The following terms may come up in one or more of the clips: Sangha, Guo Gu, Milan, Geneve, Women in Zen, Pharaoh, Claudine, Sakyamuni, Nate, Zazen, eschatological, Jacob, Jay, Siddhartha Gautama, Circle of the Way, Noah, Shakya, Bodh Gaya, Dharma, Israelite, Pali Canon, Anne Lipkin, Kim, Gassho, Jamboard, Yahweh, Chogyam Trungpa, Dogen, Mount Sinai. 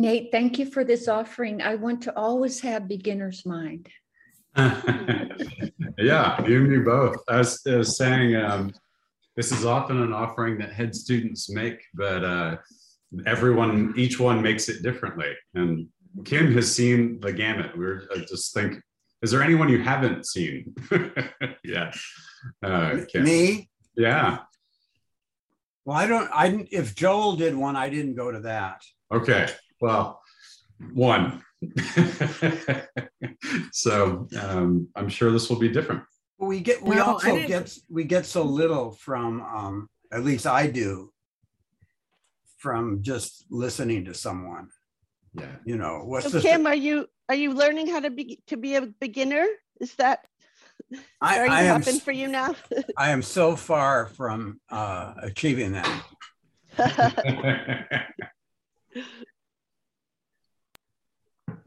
Nate, thank you for this offering. I want to always have beginner's mind. Yeah, you and me both. I was saying, this is often an offering that head students make, but each one makes it differently. And Kim has seen the gamut. I just think, is there anyone you haven't seen? Yeah. Kim. Me? Yeah. Well, if Joel did one, I didn't go to that. Okay. Well, one. So I'm sure this will be different. We get so little from at least I do, from just listening to someone. Yeah. You know, Kim, are you learning how to be a beginner? Is that starting to happen for you now? I am so far from achieving that.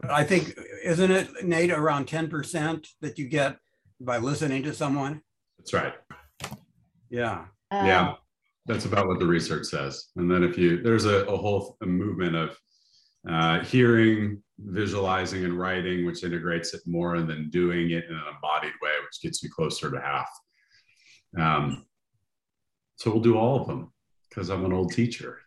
I think, isn't it, Nate, around 10% that you get by listening to someone? That's right. Yeah. Yeah. That's about what the research says. And then there's a whole movement of hearing, visualizing, and writing, which integrates it more, and then doing it in an embodied way, which gets you closer to half. So we'll do all of them because I'm an old teacher.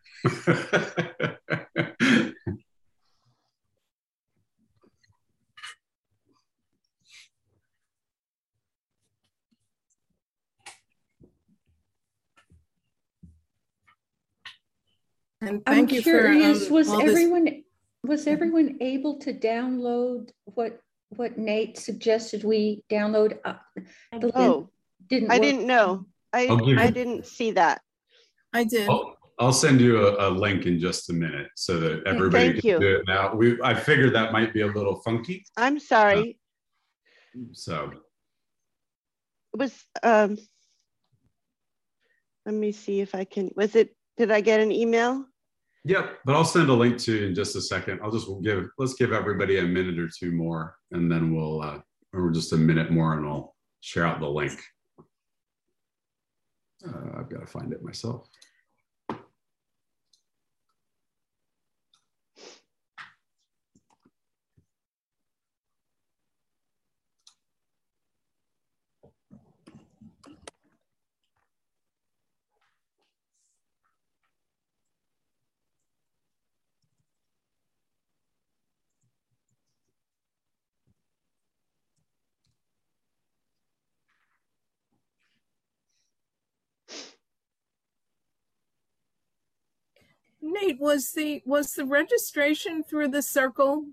And thank you for was everyone able to download what Nate suggested we download? I didn't see that. I did. I'll send you a link in just a minute so that everybody do it now. I figured that might be a little funky. I'm sorry. It was. Let me see if I can. Did I get an email? Yep, but I'll send a link to you in just a second. Let's give everybody a minute or two more, and then or just a minute more, and I'll share out the link. I've got to find it myself. Nate, was the registration through the Circle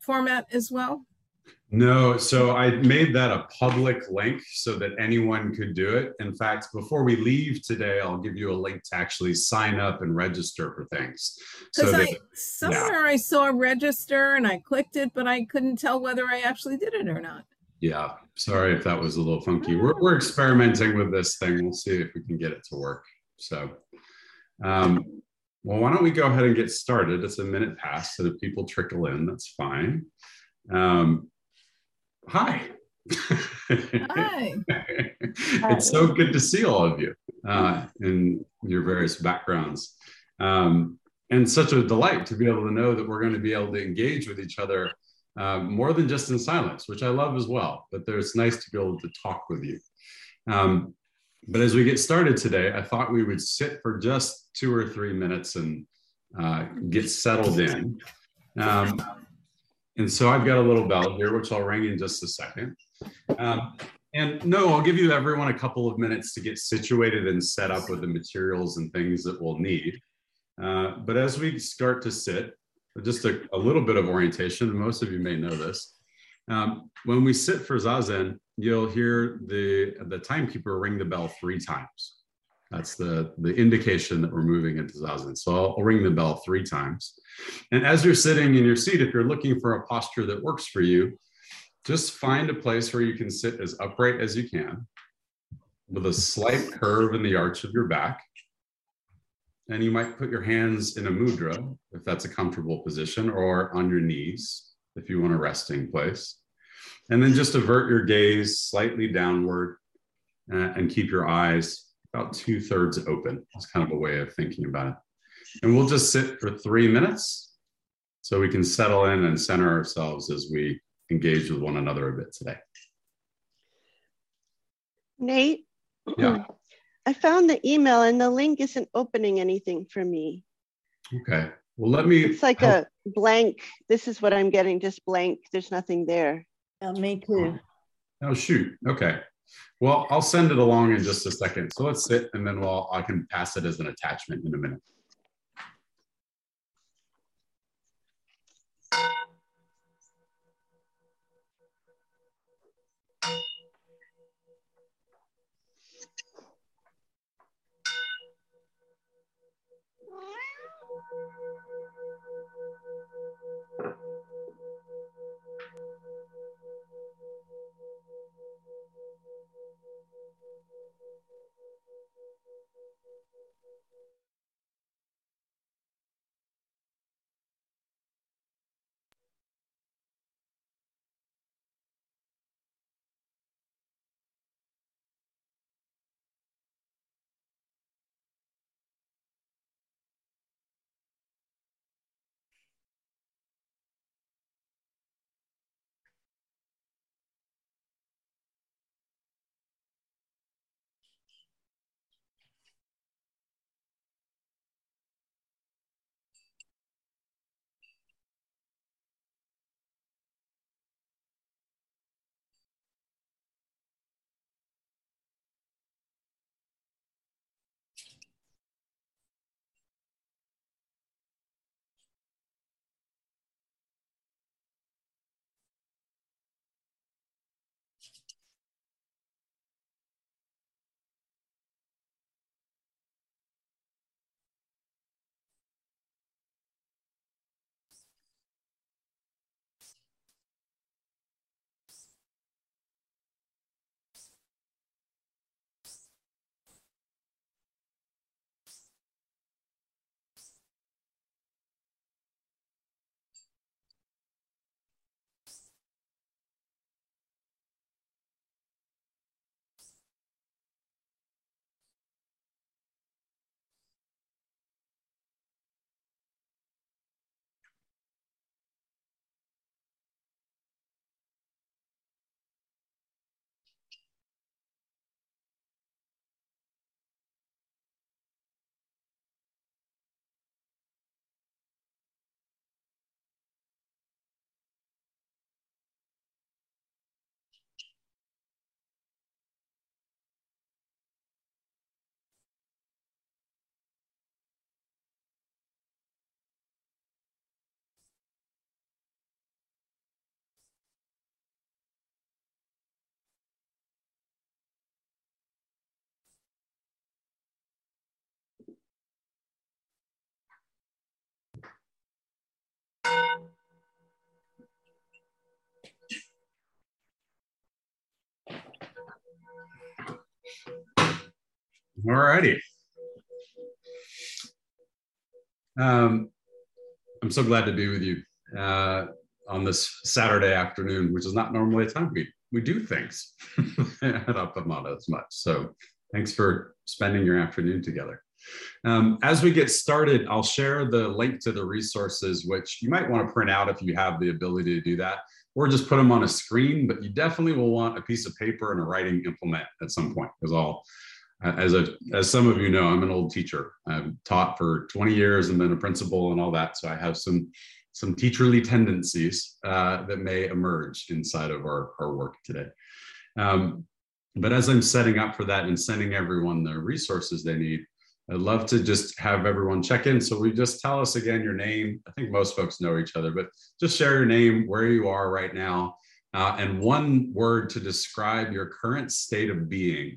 format as well? No, so I made that a public link so that anyone could do it. In fact, before we leave today, I'll give you a link to actually sign up and register for things. Because I saw register and I clicked it, but I couldn't tell whether I actually did it or not. Yeah, sorry if that was a little funky. We're experimenting with this thing. We'll see if we can get it to work. So. Well, why don't we go ahead and get started? It's a minute past, so if people trickle in, that's fine. Hi. Hi. It's so good to see all of you in your various backgrounds. And such a delight to be able to know that we're going to be able to engage with each other more than just in silence, which I love as well, but it's nice to be able to talk with you. But as we get started today, I thought we would sit for just 2 or 3 minutes and get settled in. And so I've got a little bell here, which I'll ring in just a second. I'll give you everyone a couple of minutes to get situated and set up with the materials and things that we'll need. But as we start to sit, just a little bit of orientation, and most of you may know this. When we sit for Zazen, you'll hear the timekeeper ring the bell 3 times. That's the indication that we're moving into Zazen. So I'll ring the bell 3 times. And as you're sitting in your seat, if you're looking for a posture that works for you, just find a place where you can sit as upright as you can with a slight curve in the arch of your back. And you might put your hands in a mudra, if that's a comfortable position, or on your knees, if you want a resting place. And then just avert your gaze slightly downward and keep your eyes about 2/3 open. That's kind of a way of thinking about it. And we'll just sit for 3 minutes so we can settle in and center ourselves as we engage with one another a bit today. Nate? Yeah. I found the email and the link isn't opening anything for me. Okay. Well, let me. It's like help. A blank. This is what I'm getting, just blank. There's nothing there. Me too. Oh, shoot. Okay. Well, I'll send it along in just a second. So let's sit and then I can pass it as an attachment in a minute. All righty. I'm so glad to be with you on this Saturday afternoon, which is not normally a time we do things at Appamada as much. So thanks for spending your afternoon together. As we get started, I'll share the link to the resources, which you might want to print out if you have the ability to do that, or just put them on a screen, but you definitely will want a piece of paper and a writing implement at some point, because as some of you know, I'm an old teacher. I've taught for 20 years and been a principal and all that, so I have some teacherly tendencies that may emerge inside of our work today. But as I'm setting up for that and sending everyone the resources they need, I'd love to just have everyone check in. So just tell us again your name. I think most folks know each other, but just share your name, where you are right now, and one word to describe your current state of being.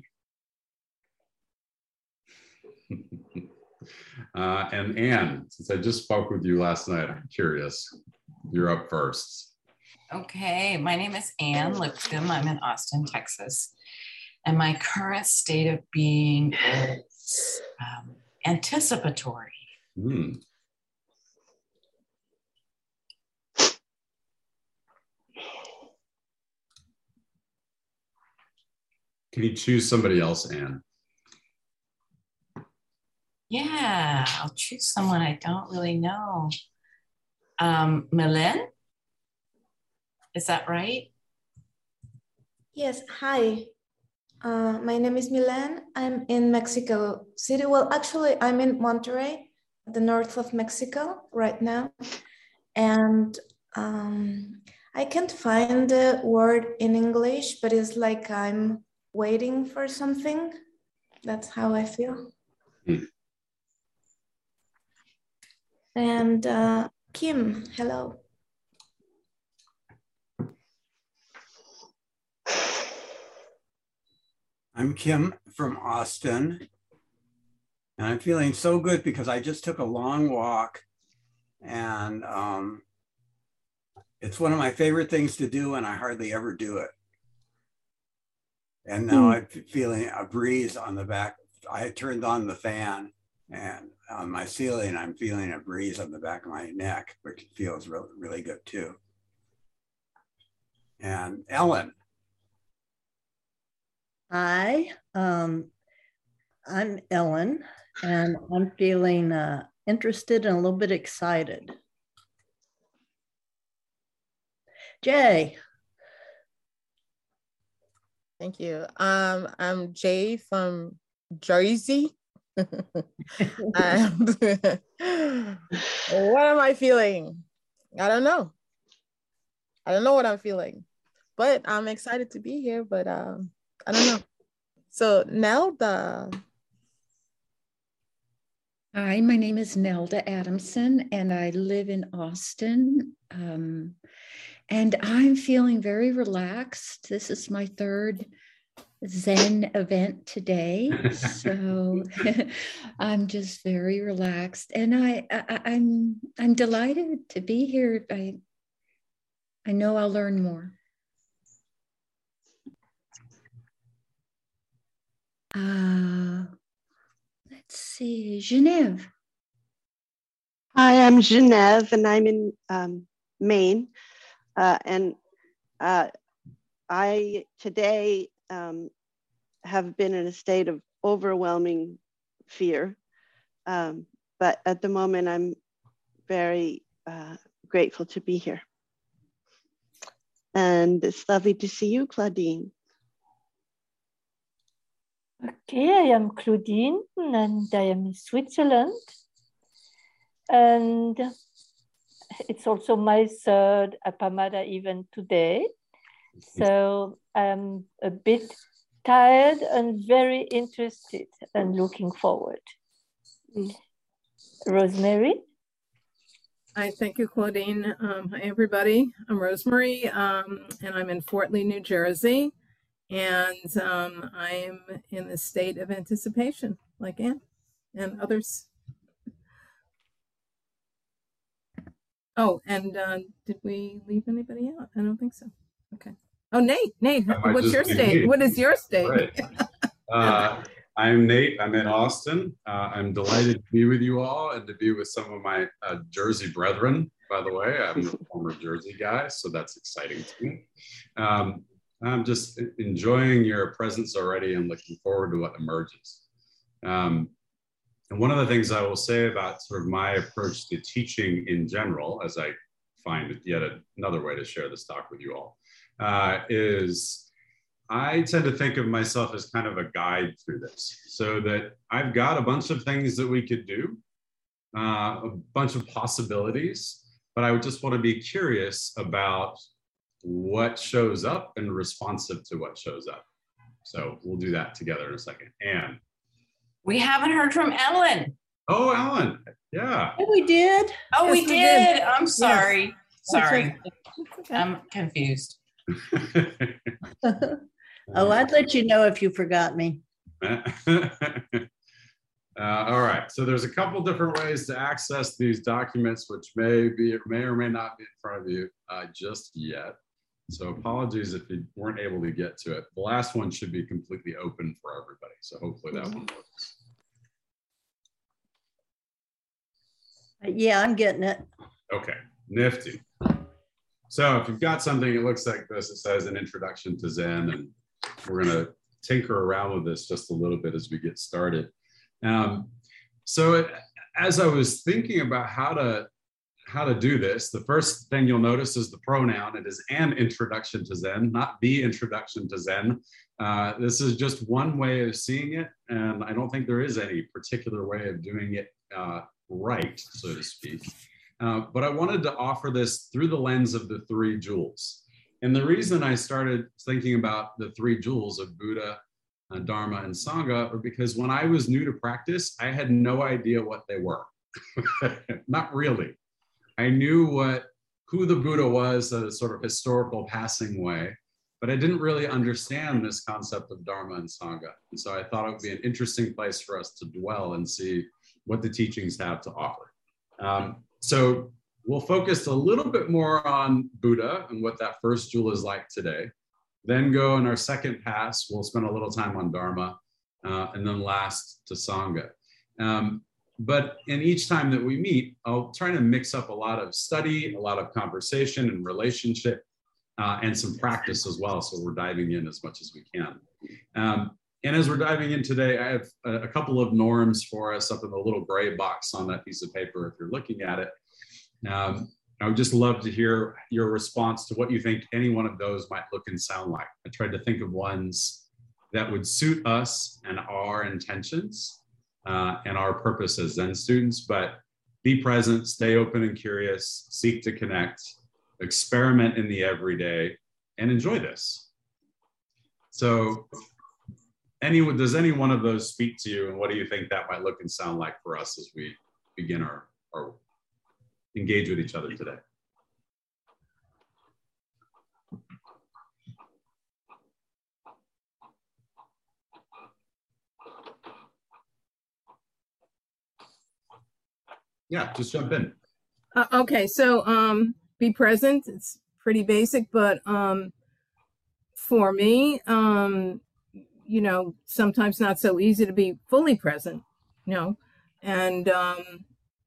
And Anne, since I just spoke with you last night, I'm curious, you're up first. Okay, my name is Anne Lipkin. I'm in Austin, Texas. And my current state of being is anticipatory. Mm. Can you choose somebody else, Anne? Yeah, I'll choose someone I don't really know. Milan, is that right? Yes, hi. My name is Milan. I'm in Mexico City. Well, actually, I'm in Monterrey, the north of Mexico right now. And I can't find the word in English, but it's like I'm waiting for something. That's how I feel. And Kim, hello. I'm Kim from Austin, and I'm feeling so good because I just took a long walk, and it's one of my favorite things to do, and I hardly ever do it. And now I'm feeling a breeze on the back. I had turned on the fan, and on my ceiling, I'm feeling a breeze on the back of my neck, which feels really, really good too. And Ellen. Hi, I'm Ellen, and I'm feeling interested and a little bit excited. Jay. Thank you. I'm Jay from Jersey. What am I feeling? I don't know. I don't know what I'm feeling, but I'm excited to be here, but I don't know. So Nelda. Hi, my name is Nelda Adamson, and I live in Austin. And I'm feeling very relaxed. This is my third Zen event today. So I'm just very relaxed. And I'm delighted to be here. I know I'll learn more. Let's see, Geneve. Hi, I'm Geneve, and I'm in Maine. I today have been in a state of overwhelming fear, but at the moment I'm very grateful to be here. And it's lovely to see you, Claudine. Okay, I am Claudine, and I am in Switzerland, and it's also my third Appamada event today, so I'm a bit tired and very interested and looking forward. Rosemary? Hi, thank you, Claudine. Hi, everybody. I'm Rosemary, and I'm in Fort Lee, New Jersey. And I'm in the state of anticipation, like Anne and others. Oh, and did we leave anybody out? I don't think so. Okay. Oh, Nate, what's your state? What is your state? Right. I'm Nate. I'm in Austin. I'm delighted to be with you all and to be with some of my Jersey brethren, by the way. I'm a former Jersey guy, so that's exciting to me. I'm just enjoying your presence already and looking forward to what emerges. And one of the things I will say about sort of my approach to teaching in general, as I find yet another way to share this talk with you all, is I tend to think of myself as kind of a guide through this, so that I've got a bunch of things that we could do, a bunch of possibilities, but I would just want to be curious about what shows up and responsive to what shows up. So we'll do that together in a second. Anne. We haven't heard from Ellen. Oh, Ellen. Yeah. Oh, we did. Oh, yes, we did. I'm sorry. Yes. Sorry. Okay. I'm confused. Oh, I'd let you know if you forgot me. All right, so there's a couple different ways to access these documents, which may or may not be in front of you just yet. So apologies if you weren't able to get to it. The last one should be completely open for everybody, so hopefully that one works. Yeah, I'm getting it. Okay, nifty. So if you've got something, it looks like this. It says an introduction to Zen, and we're going to tinker around with this just a little bit as we get started. So as I was thinking about how to do this, the first thing you'll notice is the pronoun. It is an introduction to Zen, not the introduction to Zen. This is just one way of seeing it, and I don't think there is any particular way of doing it right, so to speak. But I wanted to offer this through the lens of the three jewels. And the reason I started thinking about the three jewels of Buddha, Dharma, and Sangha are because when I was new to practice, I had no idea what they were. Not really. I knew who the Buddha was in a sort of historical passing way, but I didn't really understand this concept of Dharma and Sangha. And so I thought it would be an interesting place for us to dwell and see what the teachings have to offer. So we'll focus a little bit more on Buddha and what that first jewel is like today. Then go in our second pass, we'll spend a little time on Dharma, and then last to Sangha. But in each time that we meet, I'll try to mix up a lot of study, a lot of conversation and relationship, and some practice as well. So we're diving in as much as we can. And as we're diving in today, I have a couple of norms for us up in the little gray box on that piece of paper if you're looking at it. I would just love to hear your response to what you think any one of those might look and sound like. I tried to think of ones that would suit us and our intentions and our purpose as Zen students, but be present, stay open and curious, seek to connect, experiment in the everyday, and enjoy this. So does any one of those speak to you, and what do you think that might look and sound like for us as we begin our engage with each other today? Yeah, just jump in. Okay, so be present. It's pretty basic, but for me, you know, sometimes not so easy to be fully present, you know, and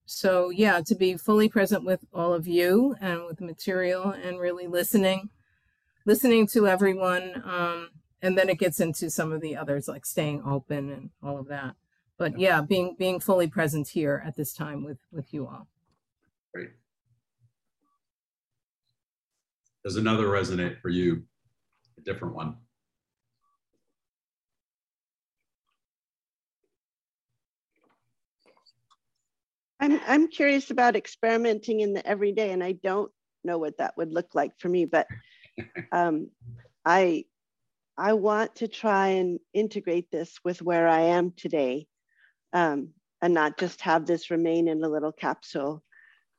so yeah, to be fully present with all of you and with material and really listening to everyone. And then it gets into some of the others, like staying open and all of that. But yeah, being fully present here at this time with you all. Great. Does another resonate for you? A different one? I'm curious about experimenting in the everyday, and I don't know what that would look like for me, but I want to try and integrate this with where I am today, and not just have this remain in a little capsule.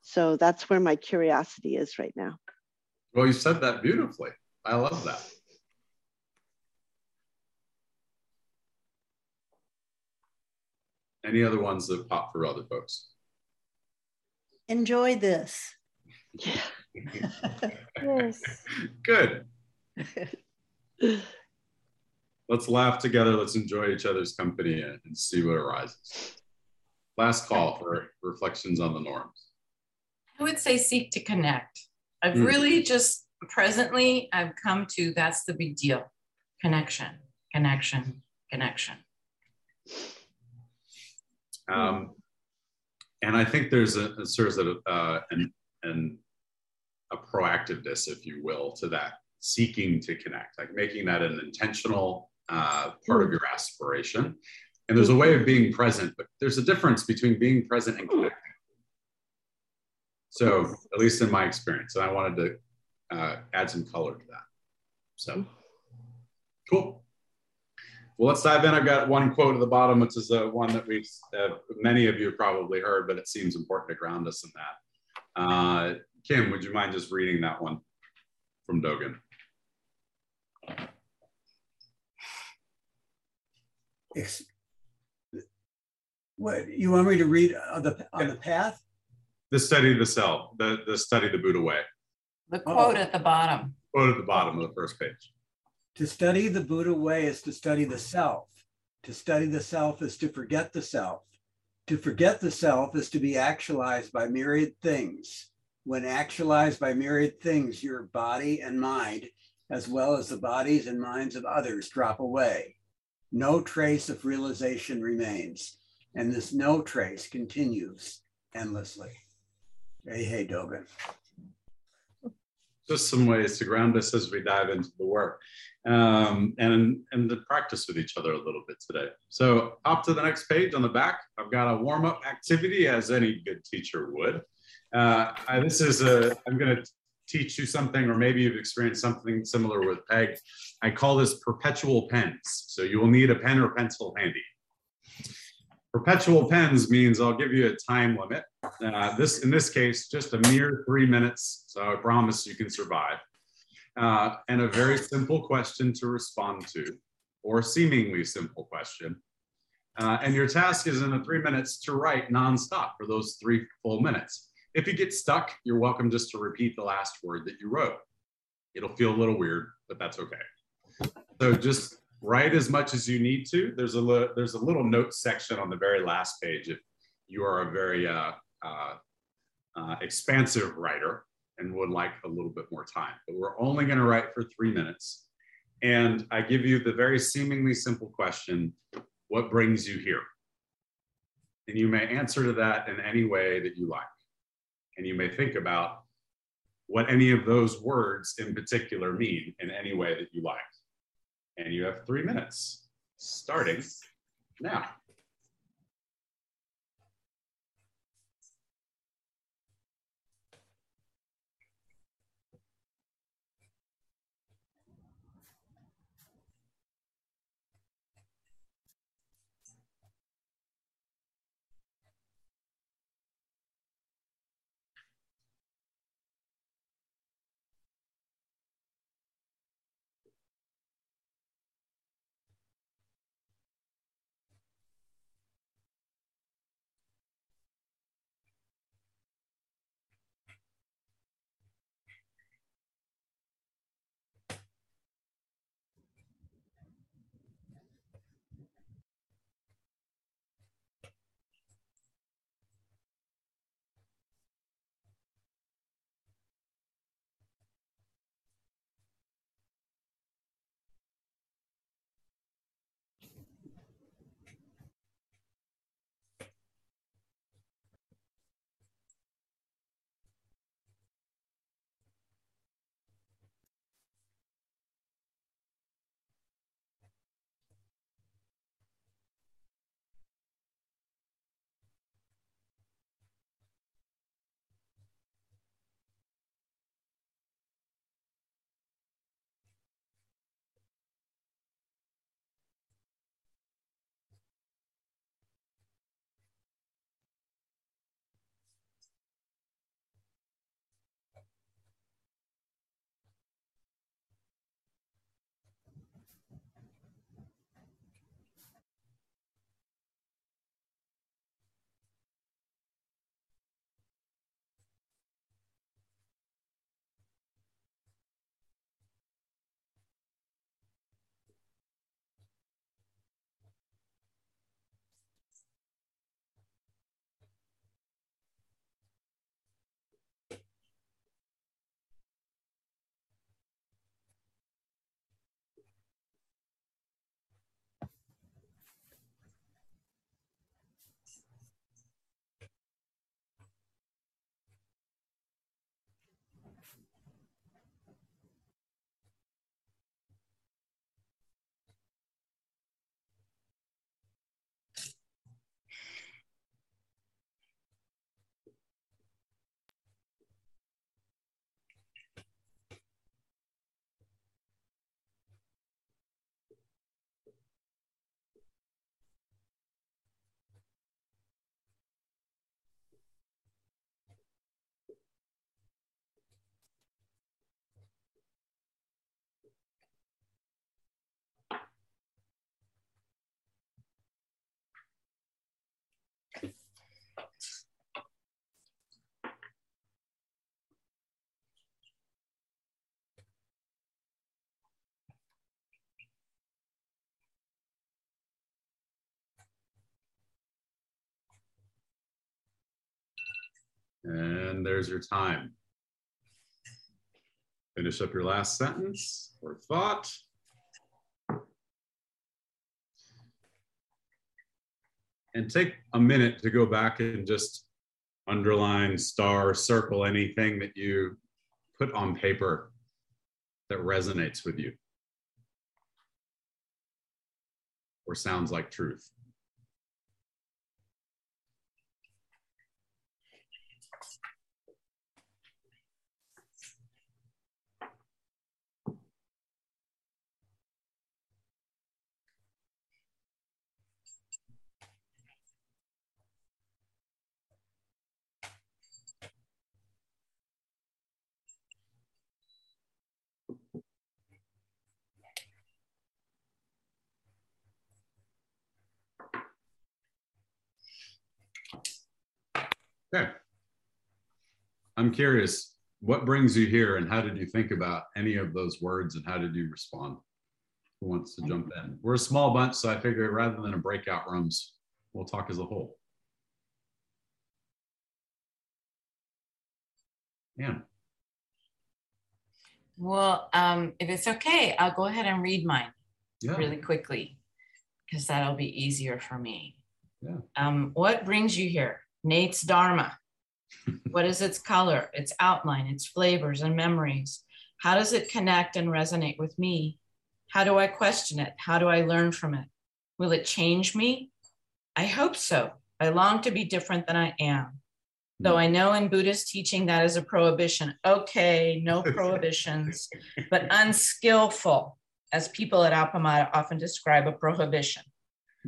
So that's where my curiosity is right now. Well, you said that beautifully. I love that. Any other ones that pop for other folks? Enjoy this. Yes. Good. Let's laugh together. Let's enjoy each other's company and see what arises. Last call for reflections on the norms. I would say seek to connect. I've really just presently, I've come to that's the big deal. Connection, connection, connection. And I think there's a proactiveness, if you will, to that seeking to connect, like making that an intentional part of your aspiration. And there's a way of being present, but there's a difference between being present and connecting. So at least in my experience, and I wanted to add some color to that. So cool. Well, let's dive in. I've got one quote at the bottom, which is the one that we've many of you have probably heard, but it seems important to ground us in that. Kim, would you mind just reading that one from Dogen? What you want me to read on the path? The study of the self, the study of the Buddha way. The quote at the bottom. Quote at the bottom of the first page. To study the Buddha way is to study the self. To study the self is to forget the self. To forget the self is to be actualized by myriad things. When actualized by myriad things, your body and mind, as well as the bodies and minds of others, drop away. No trace of realization remains. And this no trace continues endlessly. Hey, Dogen. Just some ways to ground us as we dive into the work and the practice with each other a little bit today. So up to the next page on the back, I've got a warm-up activity as any good teacher would. I'm going to teach you something, or maybe you've experienced something similar with Peg. I call this perpetual pens. So you will need a pen or pencil handy. Perpetual pens means I'll give you a time limit. In this case, just a mere 3 minutes. So I promise you can survive. And a very simple question to respond to, or seemingly simple question. And your task is in the 3 minutes to write nonstop for those 3 full minutes. If you get stuck, you're welcome just to repeat the last word that you wrote. It'll feel a little weird, but that's okay. So just write as much as you need to. There's a little note section on the very last page if you are a very expansive writer and would like a little bit more time. But we're only going to write for 3 minutes. And I give you the very seemingly simple question, what brings you here? And you may answer to that in any way that you like. And you may think about what any of those words in particular mean in any way that you like. And you have 3 minutes, starting now. And there's your time. Finish up your last sentence or thought. and take a minute to go back and just underline, star, circle anything that you put on paper that resonates with you or sounds like truth. Okay. I'm curious, what brings you here and how did you think about any of those words and how did you respond? Who wants to jump in? We're a small bunch, so I figure rather than a breakout rooms, we'll talk as a whole. Yeah. Well, if it's okay, I'll go ahead and read mine really quickly because that'll be easier for me. Yeah. What brings you here? Nate's Dharma. What is its color, its outline, its flavors and memories? How does it connect and resonate with me? How do I question it? How do I learn from it? Will it change me? I hope so. I long to be different than I am. Though I know in Buddhist teaching that is a prohibition. Okay, no prohibitions, but unskillful, as people at Appamada often describe a prohibition.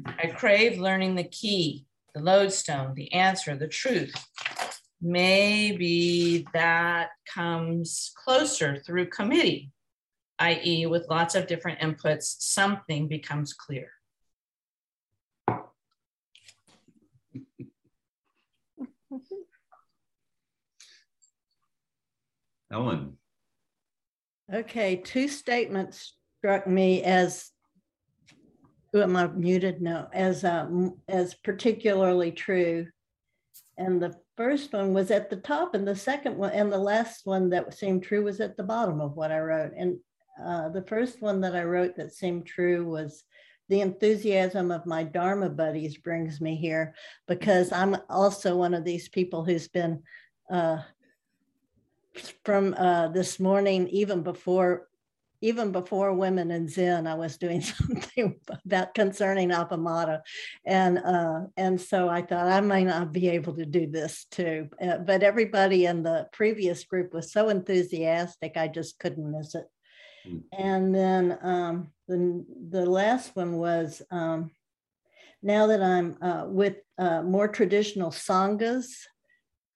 I crave learning the key, the lodestone, the answer, the truth. Maybe that comes closer through committee, i.e. with lots of different inputs, something becomes clear. Ellen. Okay, two statements struck me as am I muted? No, as particularly true. And the first one was at the top, and the second one, and the last one that seemed true was at the bottom of what I wrote. And the first one that I wrote that seemed true was, the enthusiasm of my Dharma buddies brings me here, because I'm also one of these people who's been from this morning, even before Women in Zen, I was doing something about concerning Appamada. And so I thought I may not be able to do this too. But everybody in the previous group was so enthusiastic, I just couldn't miss it. And then the last one was, now that I'm with more traditional Sanghas,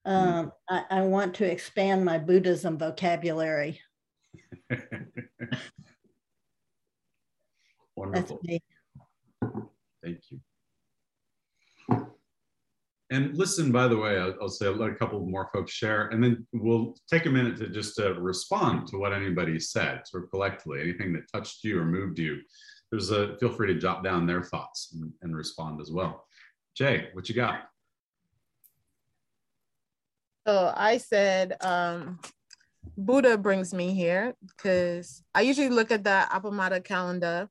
I want to expand my Buddhism vocabulary. Wonderful. Thank you. And listen, by the way, I'll say let a couple more folks share, and then we'll take a minute to just respond to what anybody said, sort of collectively, anything that touched you or moved you. There's a feel free to jot down their thoughts and respond as well. Jay, what you got? So I said, Buddha brings me here because I usually look at the Appamada calendar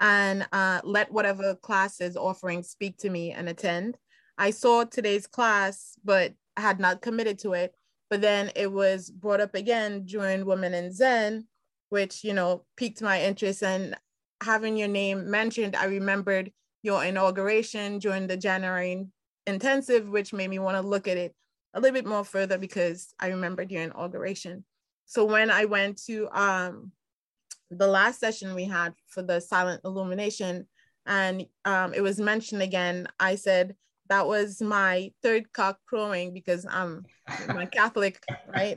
and let whatever class is offering speak to me and attend. I saw today's class, but I had not committed to it. But then it was brought up again during Women in Zen, which, you know, piqued my interest. And having your name mentioned, I remembered your inauguration during the January intensive, which made me want to look at it a little bit more further because I remembered your inauguration. So when I went to the last session we had for the Silent Illumination, and it was mentioned again, I said that was my third cock crowing because I'm Catholic, right?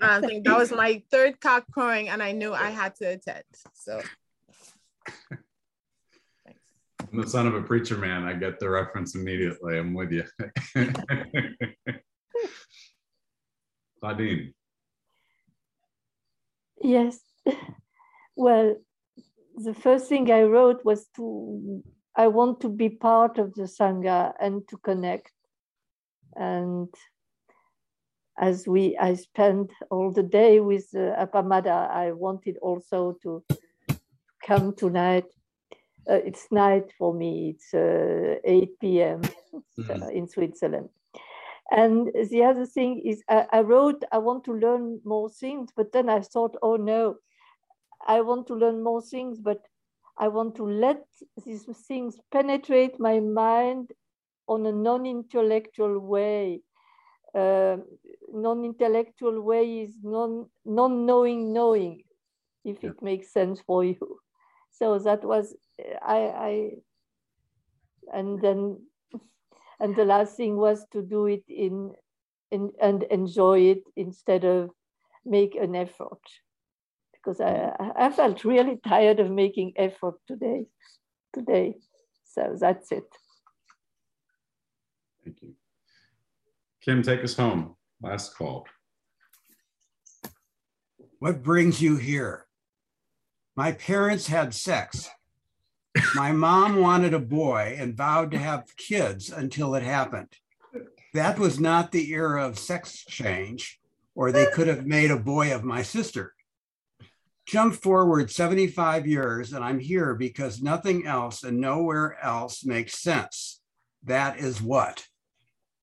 I think that was my third cock crowing, and I knew I had to attend. So, thanks. I'm the son of a preacher man. I get the reference immediately. I'm with you, Claudine. Yes. Well, the first thing I wrote was I want to be part of the Sangha and to connect. And as I spent all the day with Appamada, I wanted also to come tonight. It's night for me, it's 8 p.m. In Switzerland. And the other thing is, I wrote, I want to learn more things, but then I thought, oh no, I want to learn more things, but I want to let these things penetrate my mind on a non-intellectual way. Non-intellectual way is non-knowing knowing, if it makes sense for you. So that was, and the last thing was to do it and enjoy it instead of make an effort. Because I felt really tired of making effort today. So that's it. Thank you. Kim, take us home. Last call. What brings you here? My parents had sex. My mom wanted a boy and vowed to have kids until it happened. That was not the era of sex change, or they could have made a boy of my sister. Jump forward 75 years and I'm here because nothing else and nowhere else makes sense. That is what?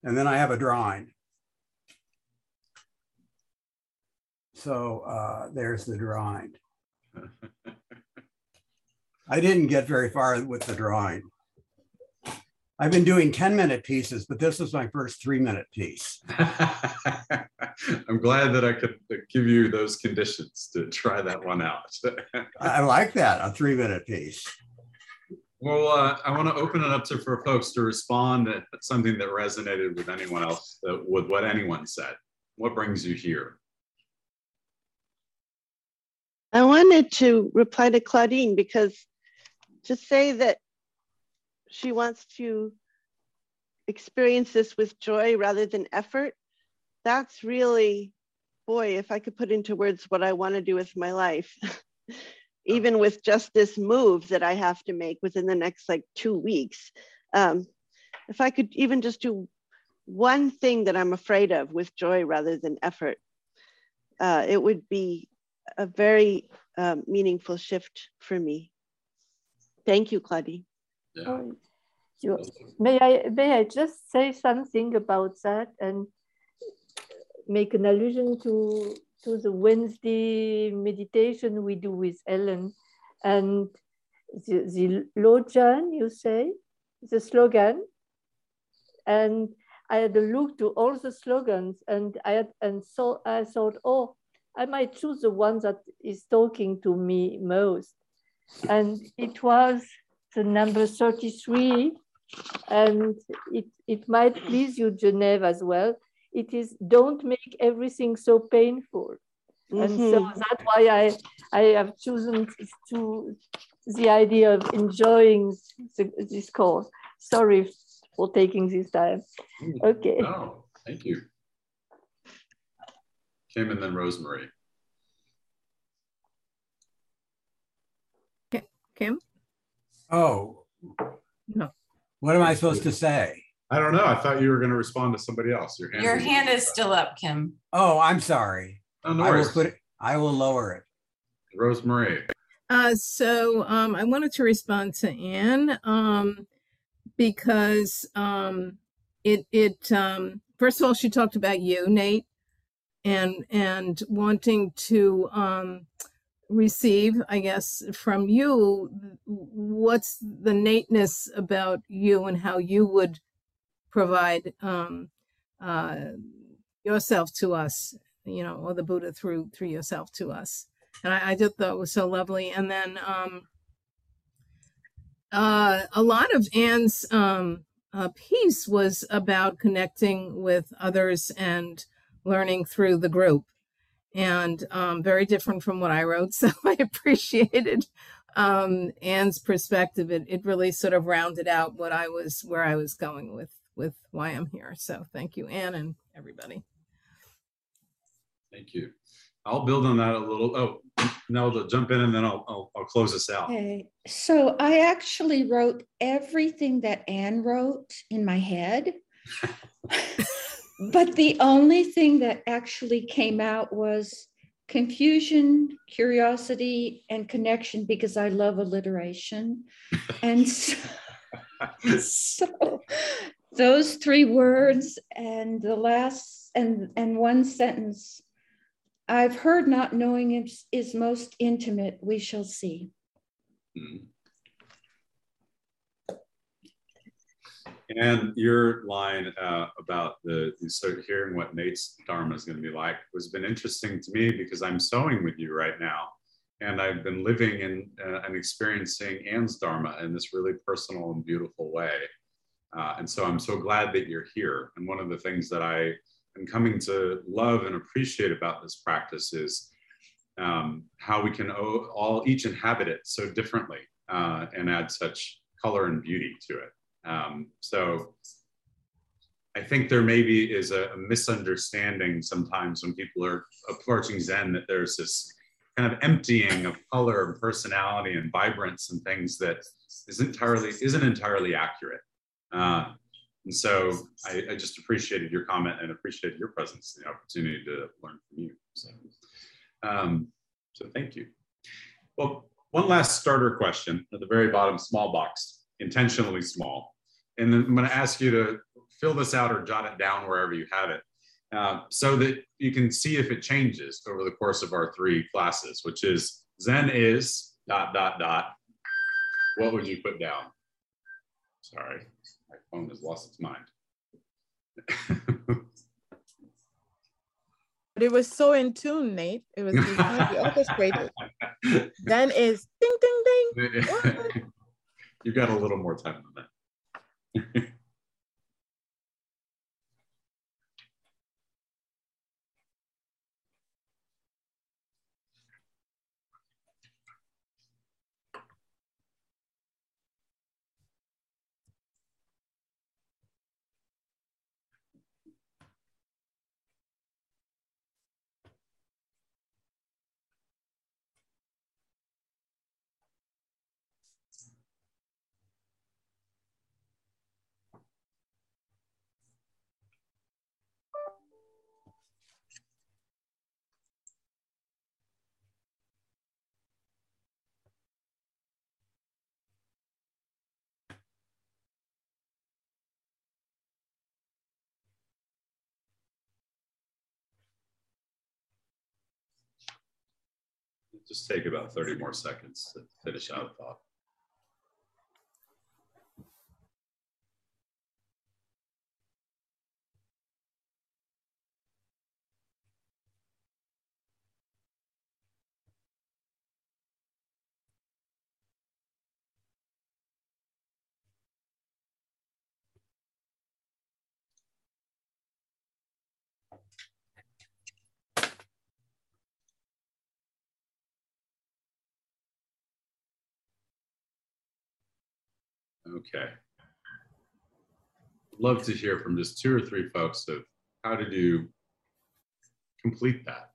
And then I have a drawing. So there's the drawing. I didn't get very far with the drawing. I've been doing 10-minute pieces, but this was my first 3-minute piece. I'm glad that I could give you those conditions to try that one out. I like that, a 3-minute piece. Well, I want to open it up to, for folks to respond to something that resonated with anyone else, with what anyone said. What brings you here? I wanted to reply to Claudine, because to say that she wants to experience this with joy rather than effort, that's really, boy, if I could put into words what I want to do with my life, even with just this move that I have to make within the next like 2 weeks. If I could even just do one thing that I'm afraid of with joy rather than effort, it would be a very meaningful shift for me. Thank you, Claudine. Yeah. Oh, may I just say something about that and make an allusion to the Wednesday meditation we do with Ellen and the Lojan, you say, the slogan. And I had a look to all the slogans and I thought, oh, I might choose the one that is talking to me most. And it was the number 33, and it might please you, Geneve, as well. It is, don't make everything so painful. Mm-hmm. And so that's why I have chosen to the idea of enjoying this course. Sorry for taking this time. Okay. Oh, thank you. Kim and then Rosemary. Kim? Oh, no. What am I supposed to say? I don't know. I thought you were going to respond to somebody else. Your hand is still up, Kim. Oh, I'm sorry. Oh, no worries. I will lower it. Rosemary. I wanted to respond to Anne because first of all, she talked about you, Nate, and wanting to receive, I guess, from you, what's the Nateness about you and how you would provide yourself to us, you know, or the Buddha through yourself to us. And I just thought it was so lovely. And then a lot of Anne's piece was about connecting with others and learning through the group, and very different from what I wrote. So I appreciated Anne's perspective. It really sort of rounded out where I was going with why I'm here. So thank you, Anne, and everybody. Thank you. I'll build on that a little. Oh, Nelda, jump in and then I'll close this out. Okay. So I actually wrote everything that Anne wrote in my head. But the only thing that actually came out was confusion, curiosity, and connection, because I love alliteration. And so, so those three words and the last and one sentence, I've heard not knowing is most intimate, we shall see. And your line about so hearing what Nate's Dharma is going to be like has been interesting to me, because I'm sewing with you right now. And I've been living in and experiencing Anne's Dharma in this really personal and beautiful way. And so I'm so glad that you're here. And one of the things that I am coming to love and appreciate about this practice is how we can each inhabit it so differently and add such color and beauty to it. So I think there maybe is a misunderstanding sometimes when people are approaching Zen, that there's this kind of emptying of color and personality and vibrance and things that isn't entirely accurate. And so I just appreciated your comment and appreciated your presence and the opportunity to learn from you. So, so thank you. Well, one last starter question at the very bottom, small box, intentionally small. And then I'm going to ask you to fill this out or jot it down wherever you have it, so that you can see if it changes over the course of our three classes, which is Zen is ... What would you put down? Sorry, my phone has lost its mind. But it was so in tune, Nate. It was completely orchestrated. Zen is ding, ding, ding. You've got a little more time than that. Just take about 30 more seconds to finish out the thought. Okay. Love to hear from just 2 or 3 folks of how did you complete that?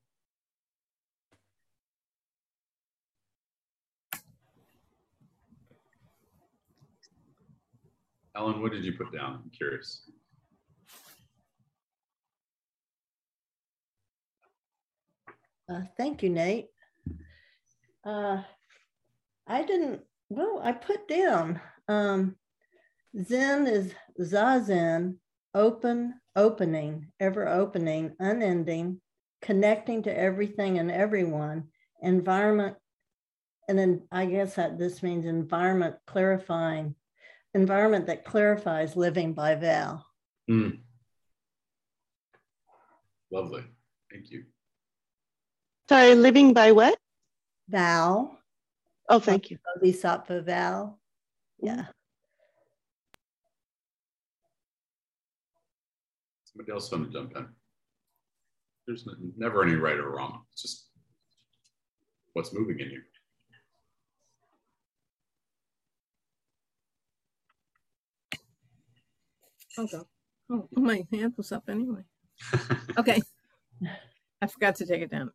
Ellen, what did you put down? I'm curious. Thank you, Nate. I put down. Zen is Zazen, open, opening, ever opening, unending, connecting to everything and everyone, environment, and then I guess that this means environment clarifying, environment that clarifies living by vow. Mm. Lovely, thank you. Sorry, living by what? Vow. Oh, thank you. Bodhisattva vow. Yeah. Somebody else want to jump in? There's never any right or wrong. It's just what's moving in you. Okay. Oh, my hand was up anyway. Okay. I forgot to take it down.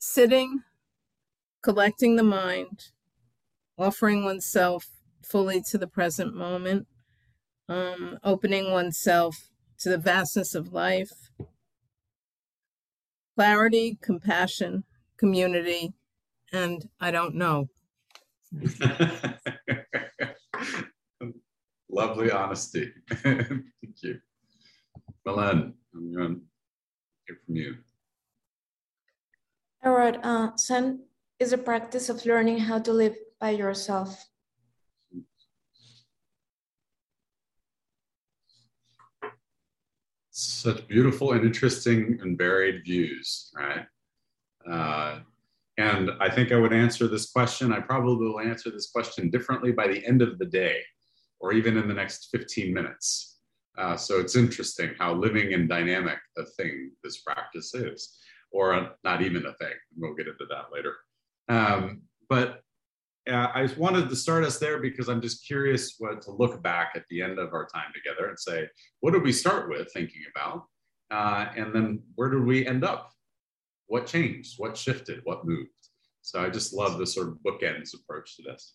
Sitting, collecting the mind, offering oneself fully to the present moment, opening oneself to the vastness of life, clarity, compassion, community, and I don't know. Lovely honesty. Thank you. Milan, I'm going to hear from you. All right. Zen is a practice of learning how to live by yourself. Such beautiful and interesting and varied views, right? And I think I would answer this question. I probably will answer this question differently by the end of the day, or even in the next 15 minutes. So it's interesting how living and dynamic a thing this practice is, or not even a thing. We'll get into that later. But I wanted to start us there because I'm just curious what to look back at the end of our time together and say, what did we start with thinking about? And then where did we end up? What changed? What shifted? What moved? So I just love the sort of bookends approach to this.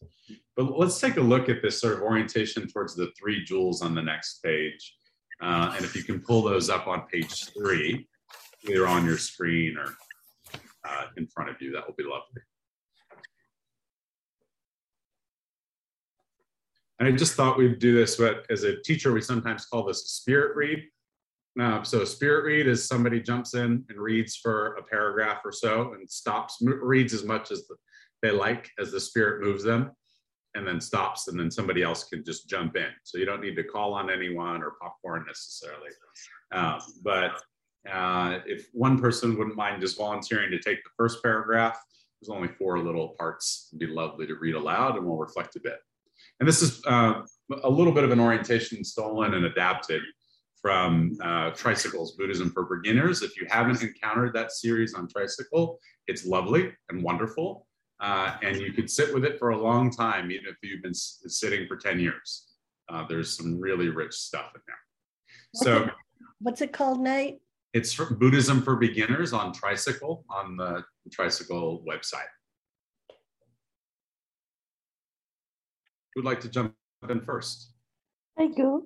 But let's take a look at this sort of orientation towards the three jewels on the next page. And if you can pull those up on page 3, either on your screen or in front of you, that will be lovely. And I just thought we'd do this, but as a teacher, we sometimes call this a spirit read. So a spirit read is somebody jumps in and reads for a paragraph or so and stops, reads as much as they like as the spirit moves them, and then stops, and then somebody else can just jump in. So you don't need to call on anyone or popcorn necessarily. But if one person wouldn't mind just volunteering to take the first paragraph, there's only 4 little parts. It'd be lovely to read aloud, and we'll reflect a bit. And this is a little bit of an orientation stolen and adapted from Tricycle's Buddhism for Beginners. If you haven't encountered that series on Tricycle, it's lovely and wonderful. And you could sit with it for a long time, even if you've been sitting for 10 years. There's some really rich stuff in there. What's it called, Nate? It's from Buddhism for Beginners on Tricycle, on the Tricycle website. Who'd like to jump in first? I go.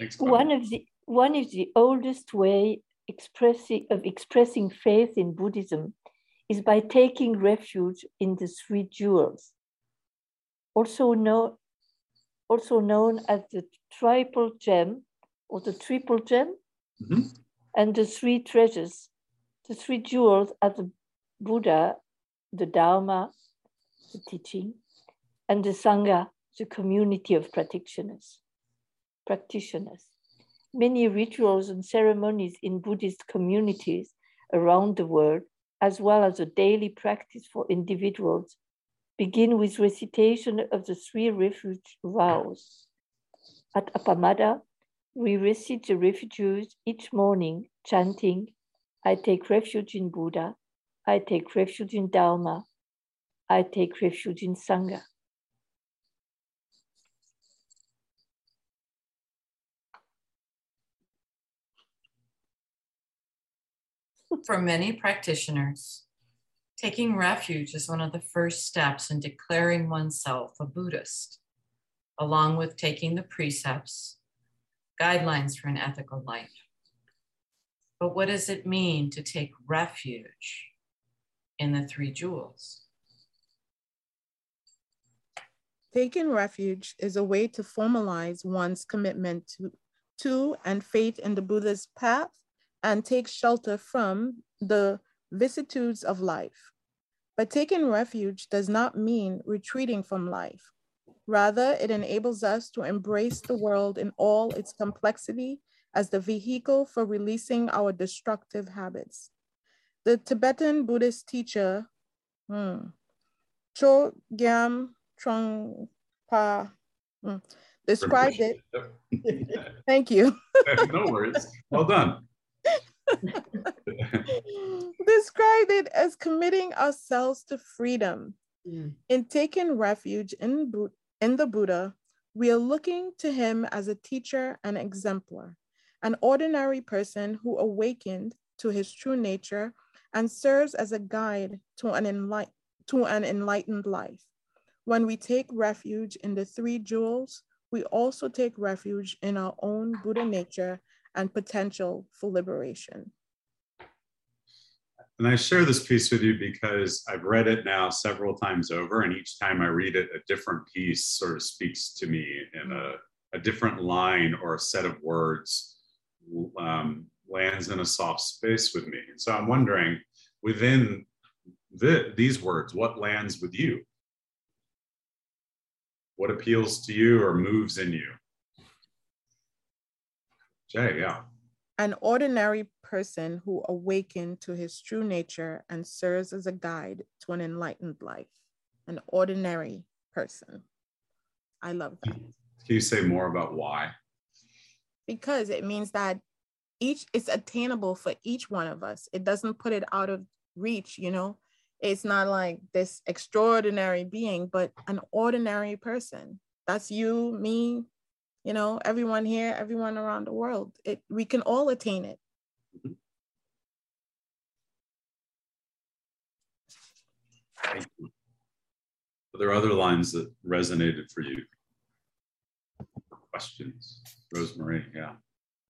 Thanks, Claudia. One of the oldest way expressing faith in Buddhism is by taking refuge in the three jewels, also known as the triple gem or the triple gem, mm-hmm. and the three treasures. The three jewels are the Buddha, the Dharma, the teaching, and the Sangha, the community of practitioners. Many rituals and ceremonies in Buddhist communities around the world, as well as a daily practice for individuals, begin with recitation of the three refuge vows. At Appamada, we recite the refuges each morning, chanting, I take refuge in Buddha, I take refuge in Dharma, I take refuge in Sangha. For many practitioners, taking refuge is one of the first steps in declaring oneself a Buddhist, along with taking the precepts, guidelines for an ethical life. But what does it mean to take refuge in the three jewels? Taking refuge is a way to formalize one's commitment to and faith in the Buddha's path, and take shelter from the vicissitudes of life. But taking refuge does not mean retreating from life. Rather, it enables us to embrace the world in all its complexity as the vehicle for releasing our destructive habits. The Tibetan Buddhist teacher, Chogyam Trungpa, described it. Thank you. No worries. Well done. Described it as committing ourselves to freedom. In taking refuge in the Buddha, we are looking to him as a teacher and exemplar, an ordinary person who awakened to his true nature and serves as a guide to an enlightened life. When we take refuge in the three jewels, we also take refuge in our own Buddha nature and potential for liberation. And I share this piece with you because I've read it now several times over, and each time I read it, a different piece sort of speaks to me in a different line or a set of words lands in a soft space with me. And so I'm wondering, within these words, what lands with you? What appeals to you or moves in you? Jay, yeah. An ordinary person who awakened to his true nature and serves as a guide to an enlightened life. An ordinary person. I love that. Can you say more about why? Because it means that it's attainable for each one of us. It doesn't put it out of reach, you know? It's not like this extraordinary being, but an ordinary person. That's you, me, you know, everyone here, everyone around the world. We can all attain it. Thank you. Are there other lines that resonated for you? Questions? Rosemary, yeah.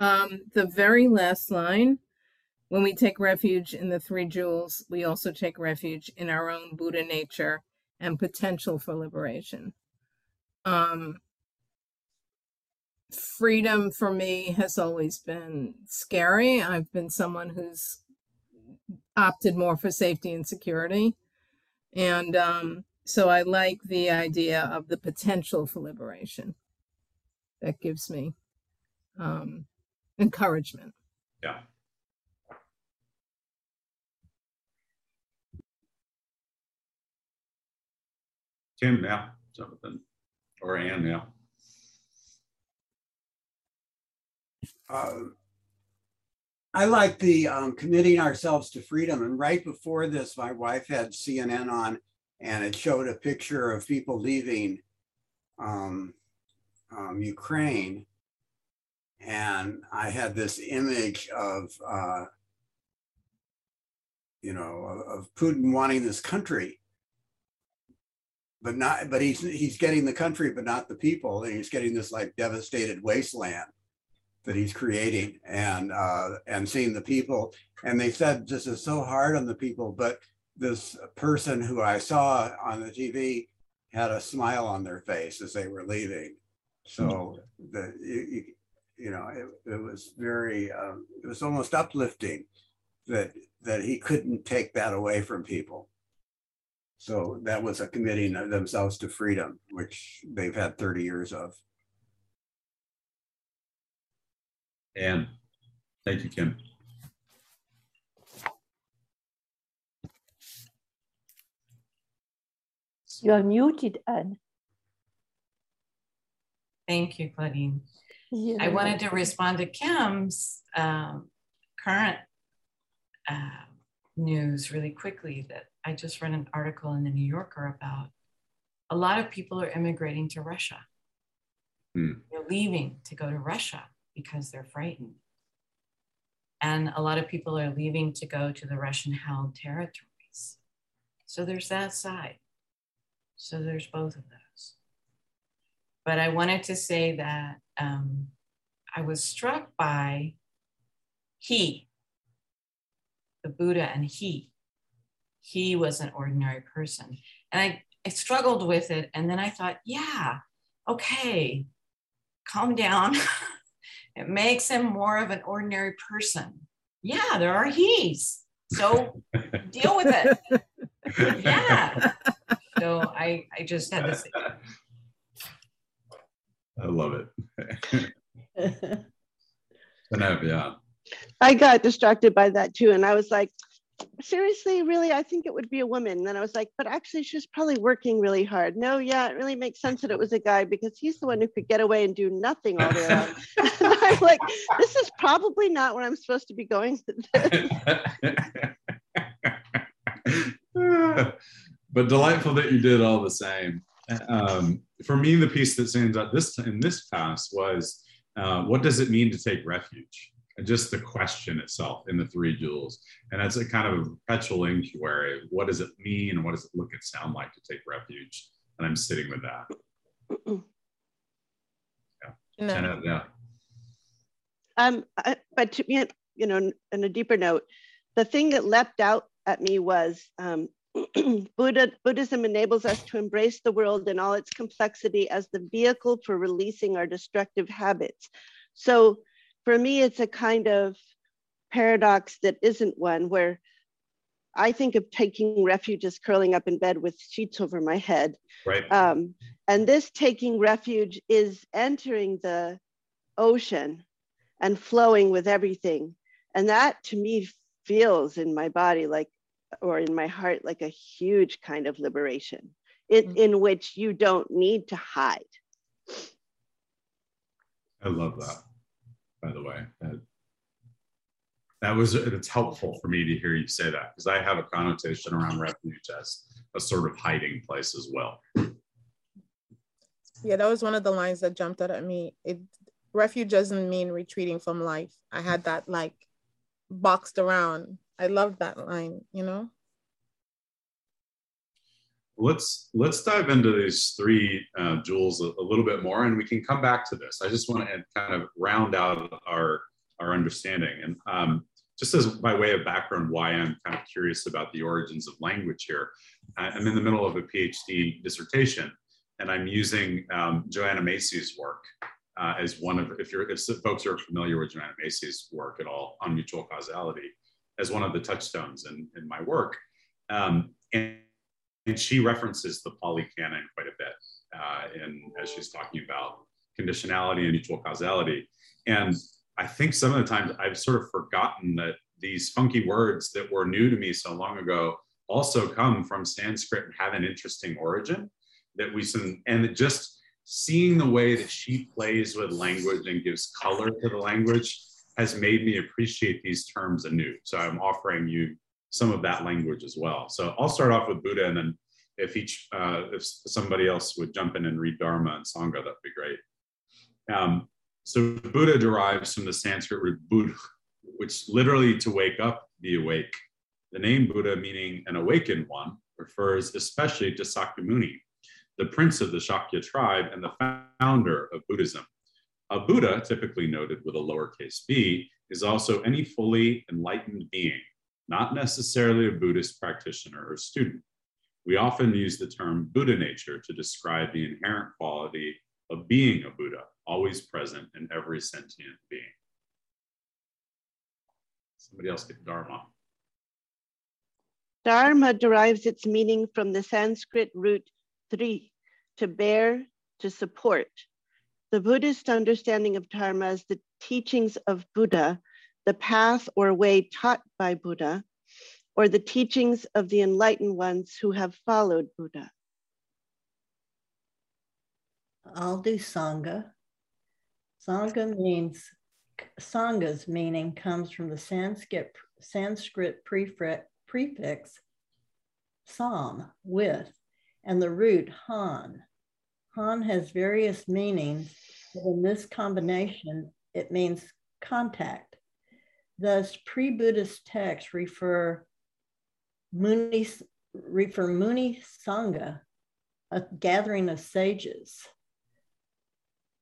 The very last line, when we take refuge in the three jewels, we also take refuge in our own Buddha nature and potential for liberation. Freedom for me has always been scary. I've been someone who's opted more for safety and security. And so I like the idea of the potential for liberation. That gives me encouragement. Yeah. Kim, yeah, something, or Anne, yeah. I like the committing ourselves to freedom. And right before this, my wife had CNN on, and it showed a picture of people leaving Ukraine. And I had this image of, you know, of Putin wanting this country, but not, but he's getting the country, but not the people. And he's getting this like devastated wasteland that he's creating, and seeing the people. And they said, this is so hard on the people, but this person who I saw on the TV had a smile on their face as they were leaving. So you know, it was very, it was almost uplifting that he couldn't take that away from people. So that was a committing of themselves to freedom, which they've had 30 years of. And thank you, Kim. You're muted, Anne. Thank you, Claudine. Yeah. I wanted to respond to Kim's current news really quickly. That I just read an article in the New Yorker about a lot of people are immigrating to Russia. Mm. They're leaving to go to Russia because they're frightened. And a lot of people are leaving to go to the Russian-held territories. So there's that side. So there's both of those. But I wanted to say that I was struck by the Buddha, and he was an ordinary person. And I struggled with it. And then I thought, yeah, okay, calm down. It makes him more of an ordinary person. Yeah, there are he's. So deal with it. Yeah. So I just had to say. I love it. Yeah. I got distracted by that too. And I was like, seriously, really? I think it would be a woman. And then I was like, but actually she's probably working really hard. No, yeah, it really makes sense that it was a guy because he's the one who could get away and do nothing all day long. I'm like, this is probably not what I'm supposed to be going to this. But delightful that you did all the same. For me, the piece that stands out in this pass was, what does it mean to take refuge? Just the question itself in the three jewels. And that's a kind of a perpetual inquiry. What does it mean? What does it look and sound like to take refuge? And I'm sitting with that. Yeah. No. Yeah. But to me, you know, on a deeper note, the thing that leapt out at me was, Buddhism enables us to embrace the world in all its complexity as the vehicle for releasing our destructive habits. So for me, it's a kind of paradox that isn't one, where I think of taking refuge as curling up in bed with sheets over my head. Right. And this taking refuge is entering the ocean and flowing with everything. And that to me feels in my body like, or in my heart, like a huge kind of liberation in which you don't need to hide. I love that, by the way. It's helpful for me to hear you say that, because I have a connotation around refuge as a sort of hiding place as well. Yeah, that was one of the lines that jumped out at me. Refuge doesn't mean retreating from life. I had that like boxed around. I love that line, you know? Let's dive into these three jewels a little bit more, and we can come back to this. I just want to kind of round out our understanding. And just as by way of background, why I'm kind of curious about the origins of language here. I'm in the middle of a PhD dissertation, and I'm using Joanna Macy's work as one of, if folks are familiar with Joanna Macy's work at all on mutual causality, as one of the touchstones in my work. And she references the Pali Canon quite a bit as she's talking about conditionality and mutual causality. And I think some of the times I've sort of forgotten that these funky words that were new to me so long ago also come from Sanskrit and have an interesting origin that and just seeing the way that she plays with language and gives color to the language has made me appreciate these terms anew. So I'm offering you some of that language as well. So I'll start off with Buddha, and then if somebody else would jump in and read Dharma and Sangha, that'd be great. So Buddha derives from the Sanskrit root Buddh, which literally to wake up, be awake. The name Buddha, meaning an awakened one, refers especially to Sakyamuni, the prince of the Shakya tribe and the founder of Buddhism. A Buddha, typically noted with a lowercase b, is also any fully enlightened being, not necessarily a Buddhist practitioner or student. We often use the term Buddha nature to describe the inherent quality of being a Buddha, always present in every sentient being. Somebody else get Dharma. Dharma derives its meaning from the Sanskrit root tri, to bear, to support. The Buddhist understanding of Dharma is the teachings of Buddha, the path or way taught by Buddha, or the teachings of the enlightened ones who have followed Buddha. I'll do Sangha. Sangha's meaning comes from the Sanskrit prefix sam, with, and the root han. Han has various meanings, but in this combination, it means contact. Thus, pre-Buddhist texts refer Muni Sangha, a gathering of sages.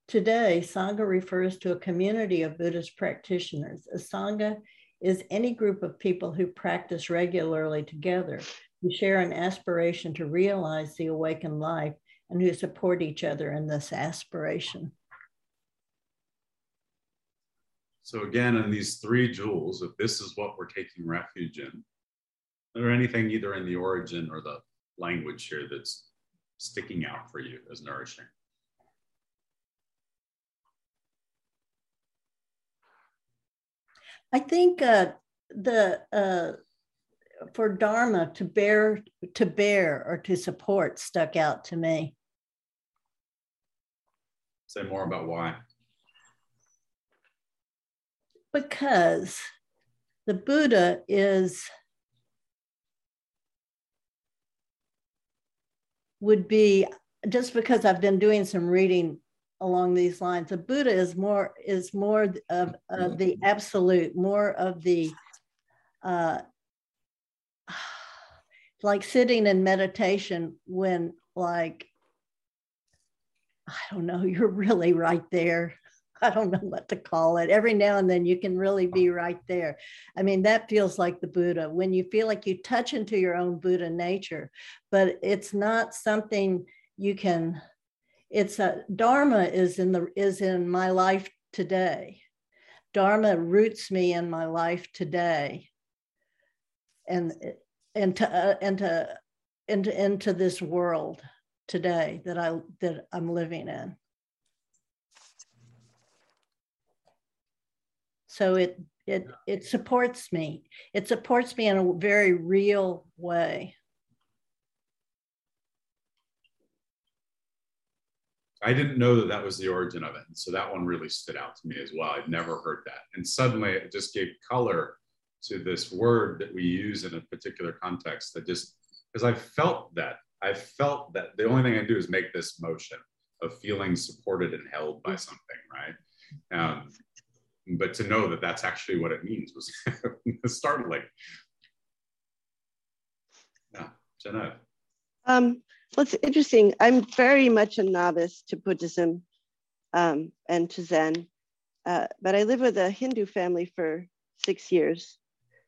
Today, Sangha refers to a community of Buddhist practitioners. A Sangha is any group of people who practice regularly together, who share an aspiration to realize the awakened life, and who support each other in this aspiration. So again, in these three jewels, if this is what we're taking refuge in, is there anything either in the origin or the language here that's sticking out for you as nourishing? I think for Dharma, to bear or to support stuck out to me. Say more about why. Because the Buddha would be, just because I've been doing some reading along these lines, the Buddha is more of the absolute, more of the, like sitting in meditation when, like, I don't know, you're really right there. I don't know what to call it. Every now and then you can really be right there. I mean, that feels like the Buddha, when you feel like you touch into your own Buddha nature, but it's not something you can, it's a, Dharma is in my life today. Dharma roots me in my life today. And into this world today that I'm living in. So it supports me. It supports me in a very real way. I didn't know that that was the origin of it. And so that one really stood out to me as well. I'd never heard that. And suddenly it just gave color to this word that we use in a particular context that just, because I felt that the only thing I do is make this motion of feeling supported and held by something, right? But to know that that's actually what it means was startling. Yeah, Geneve. Well, it's interesting. I'm very much a novice to Buddhism and to Zen, but I live with a Hindu family for 6 years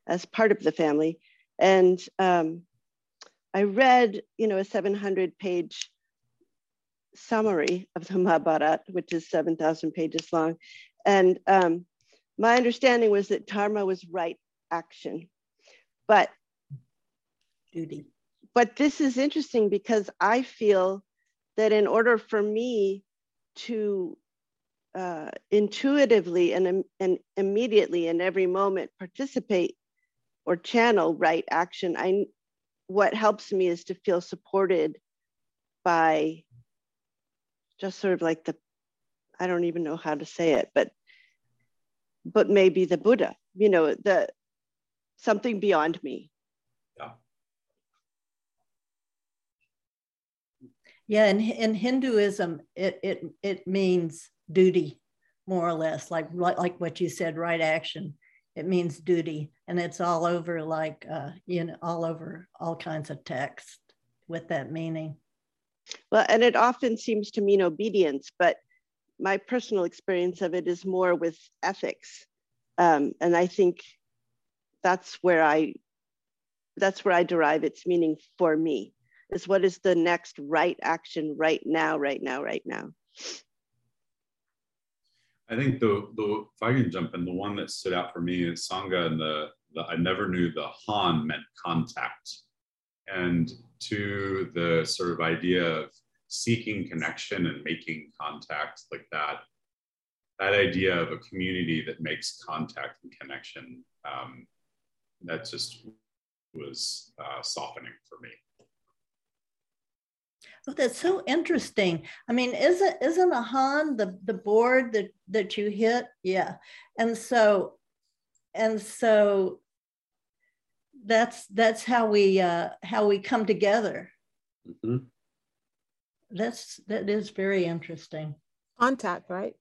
as part of the family. And I read, you know, a 700-page summary of the Mahabharat, which is 7,000 pages long. And my understanding was that dharma was right action, but duty. But this is interesting because I feel that in order for me to intuitively and immediately in every moment participate or channel right action, what helps me is to feel supported by just sort of like the, I don't even know how to say it, but maybe the Buddha, you know, the something beyond me. Yeah. Yeah, and in Hinduism, it means duty, more or less, like what you said, right action. It means duty, and it's all over, like you know, all over all kinds of text with that meaning. Well, and it often seems to mean obedience, but my personal experience of it is more with ethics, and I think that's where I derive its meaning for me. Is what is the next right action right now? I think the if I can jump in, the one that stood out for me is Sangha, and the I never knew the Han meant contact, and to the sort of idea of seeking connection and making contact, like that idea of a community that makes contact and connection, that just was softening for me. Oh, that's so interesting. I mean, isn't a Han the board that you hit? Yeah. And so that's how we come together. Mm-hmm. That is very interesting. Contact, right?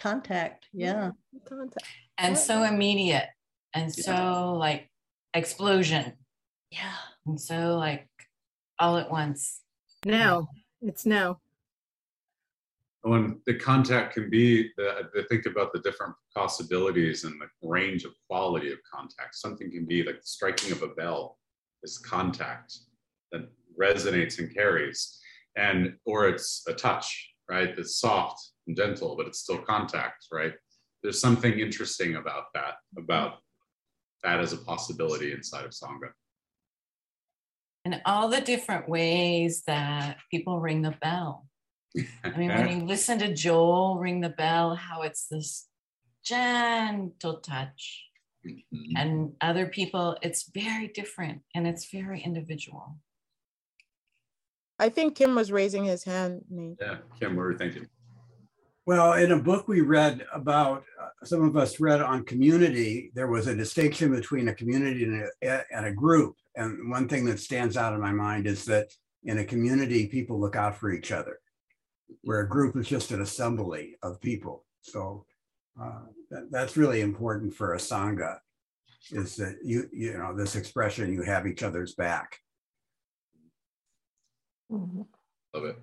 Contact, yeah. Contact. And so immediate. And so like explosion. Yeah. And so like all at once. Now, it's now. When the contact can be, think about the different possibilities and the range of quality of contact. Something can be like the striking of a bell, this contact that resonates and carries, and or it's a touch, right? That's soft and gentle, but it's still contact, right? There's something interesting about that as a possibility inside of Sangha. And all the different ways that people ring the bell. I mean, when you listen to Joel ring the bell, how it's this gentle touch. Mm-hmm. And other people, it's very different and it's very individual. I think Kim was raising his hand. Nate. Yeah, Kim, what were you thinking? Well, in a book we read about, some of us read on community, there was a distinction between a community and a group. And one thing that stands out in my mind is that in a community, people look out for each other, where a group is just an assembly of people. So that's really important for a Sangha, is that you know, this expression, you have each other's back. Love it.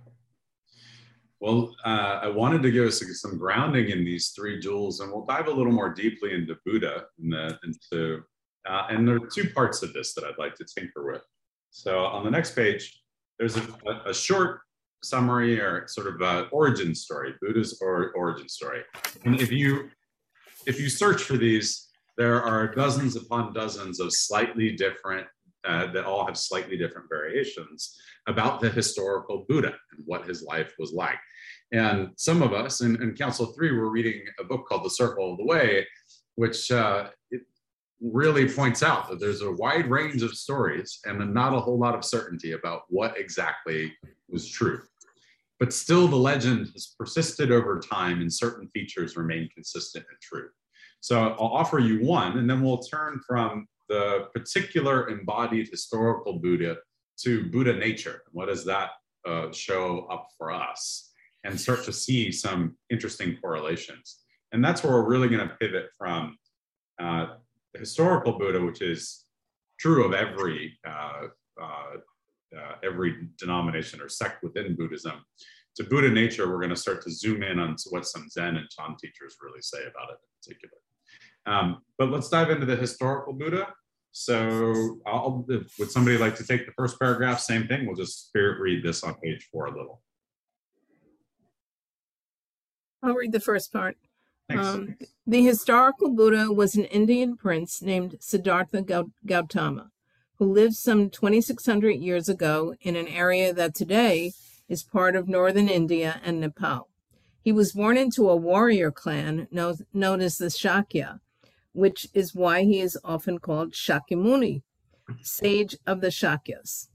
Well, I wanted to give us some grounding in these three jewels, and we'll dive a little more deeply into Buddha and there are two parts of this that I'd like to tinker with. So on the next page, there's a short summary or sort of an origin story, Buddha's origin story. And if you search for these, there are dozens upon dozens of slightly different, that all have slightly different variations about the historical Buddha and what his life was like. And some of us in Council 3 were reading a book called The Circle of the Way, which it really points out that there's a wide range of stories and not a whole lot of certainty about what exactly was true. But still the legend has persisted over time and certain features remain consistent and true. So I'll offer you one, and then we'll turn from the particular embodied historical Buddha to Buddha nature. What does that show up for us? And start to see some interesting correlations. And that's where we're really going to pivot from the historical Buddha, which is true of every denomination or sect within Buddhism, to Buddha nature. We're going to start to zoom in on what some Zen and Chan teachers really say about it in particular. But let's dive into the historical Buddha. So would somebody like to take the first paragraph? Same thing. We'll just spirit read this on page 4 a little. I'll read the first part. Thanks. The historical Buddha was an Indian prince named Siddhartha Gautama, who lived some 2,600 years ago in an area that today is part of northern India and Nepal. He was born into a warrior clan known as the Shakya, which is why he is often called Sakyamuni, sage of the Shakyas.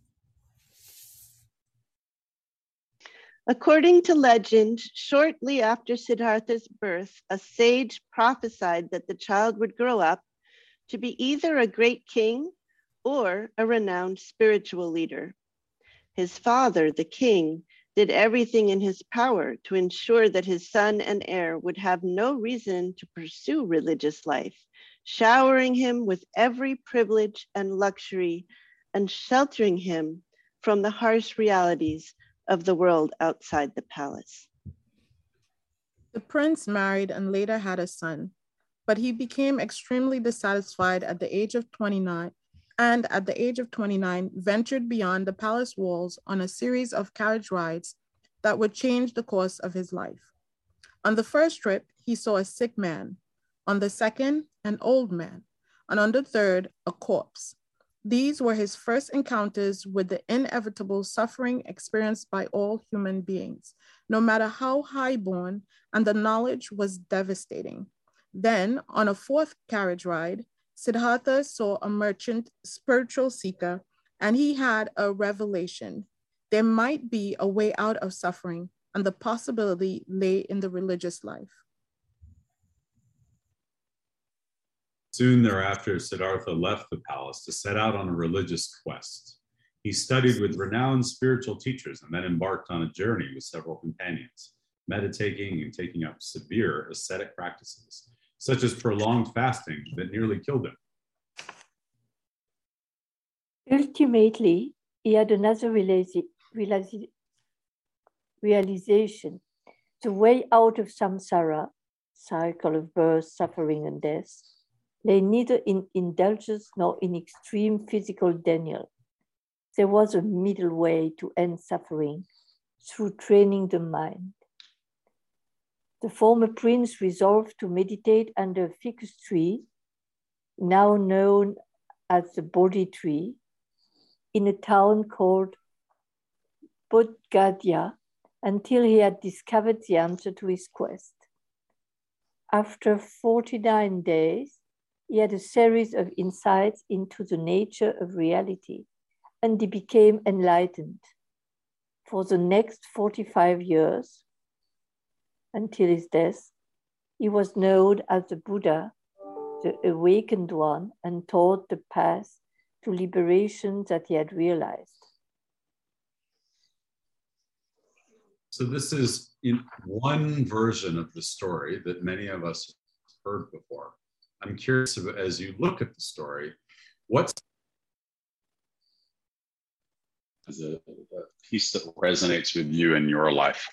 According to legend, shortly after Siddhartha's birth, a sage prophesied that the child would grow up to be either a great king or a renowned spiritual leader. His father, the king, did everything in his power to ensure that his son and heir would have no reason to pursue religious life, showering him with every privilege and luxury and sheltering him from the harsh realities of the world outside the palace. The prince married and later had a son, but he became extremely dissatisfied at the age of 29 and at the age of 29, ventured beyond the palace walls on a series of carriage rides that would change the course of his life. On the first trip, he saw a sick man. On the second, an old man. And on the third, a corpse. These were his first encounters with the inevitable suffering experienced by all human beings, no matter how high-born, and the knowledge was devastating. Then, on a fourth carriage ride, Siddhartha saw a merchant spiritual seeker, and he had a revelation. There might be a way out of suffering, and the possibility lay in the religious life. Soon thereafter, Siddhartha left the palace to set out on a religious quest. He studied with renowned spiritual teachers and then embarked on a journey with several companions, meditating and taking up severe ascetic practices, such as prolonged fasting that nearly killed him. Ultimately, he had another realization, the way out of samsara, cycle of birth, suffering, and death, lay neither in indulgence nor in extreme physical denial. There was a middle way to end suffering through training the mind. The former prince resolved to meditate under a ficus tree, now known as the Bodhi tree, in a town called Bodh Gaya, until he had discovered the answer to his quest. After 49 days, he had a series of insights into the nature of reality, and he became enlightened. For the next 45 years, until his death, he was known as the Buddha, the awakened one, and taught the path to liberation that he had realized. So this is in one version of the story that many of us have heard before. I'm curious, as you look at the story, what's the piece that resonates with you in your life?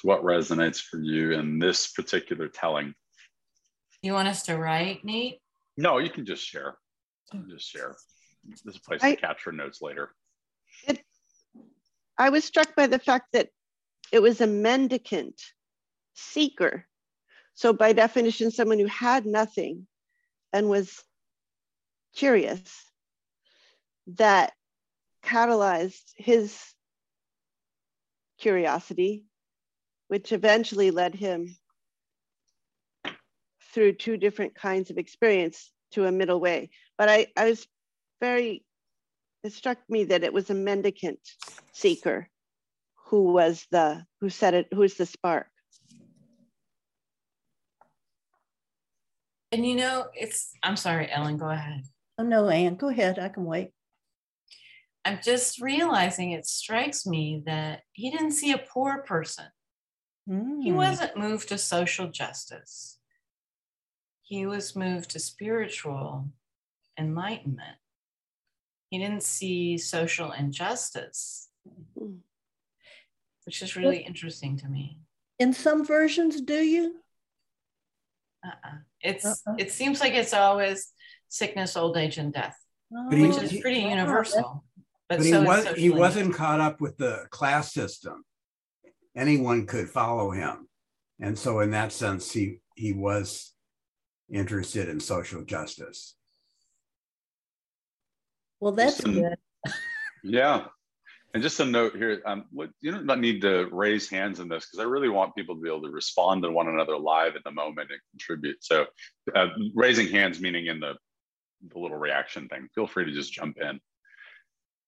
So what resonates for you in this particular telling? You want us to write, Nate? No, you can just share. You can just share. There's a place to capture notes later. I was struck by the fact that it was a mendicant seeker. So by definition, someone who had nothing and was curious, that catalyzed his curiosity, which eventually led him through two different kinds of experience to a middle way. But it struck me that it was a mendicant seeker who was the spark. And you know, I'm sorry, Ellen, go ahead. Oh no, Anne, go ahead, I can wait. I'm just realizing it strikes me that he didn't see a poor person. Mm. He wasn't moved to social justice. He was moved to spiritual enlightenment. He didn't see social injustice, which is really interesting to me. In some versions, do you? It seems like it's always sickness, old age, and death, which is pretty universal. But he wasn't caught up with the class system. Anyone could follow him. And so in that sense, he was interested in social justice. Well, that's good. Yeah. And just a note here, you don't need to raise hands in this because I really want people to be able to respond to one another live at the moment and contribute. So raising hands, meaning in the little reaction thing, feel free to just jump in.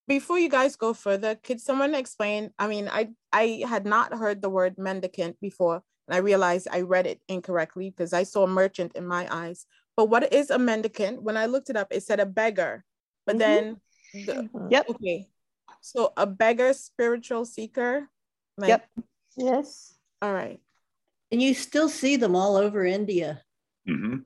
Before you guys go further, could someone explain? I mean, I had not heard the word mendicant before, and I realized I read it incorrectly because I saw merchant in my eyes. But what is a mendicant? When I looked it up, it said a beggar. But okay. So a beggar, spiritual seeker. Yes. All right. And you still see them all over India. Mm-hmm.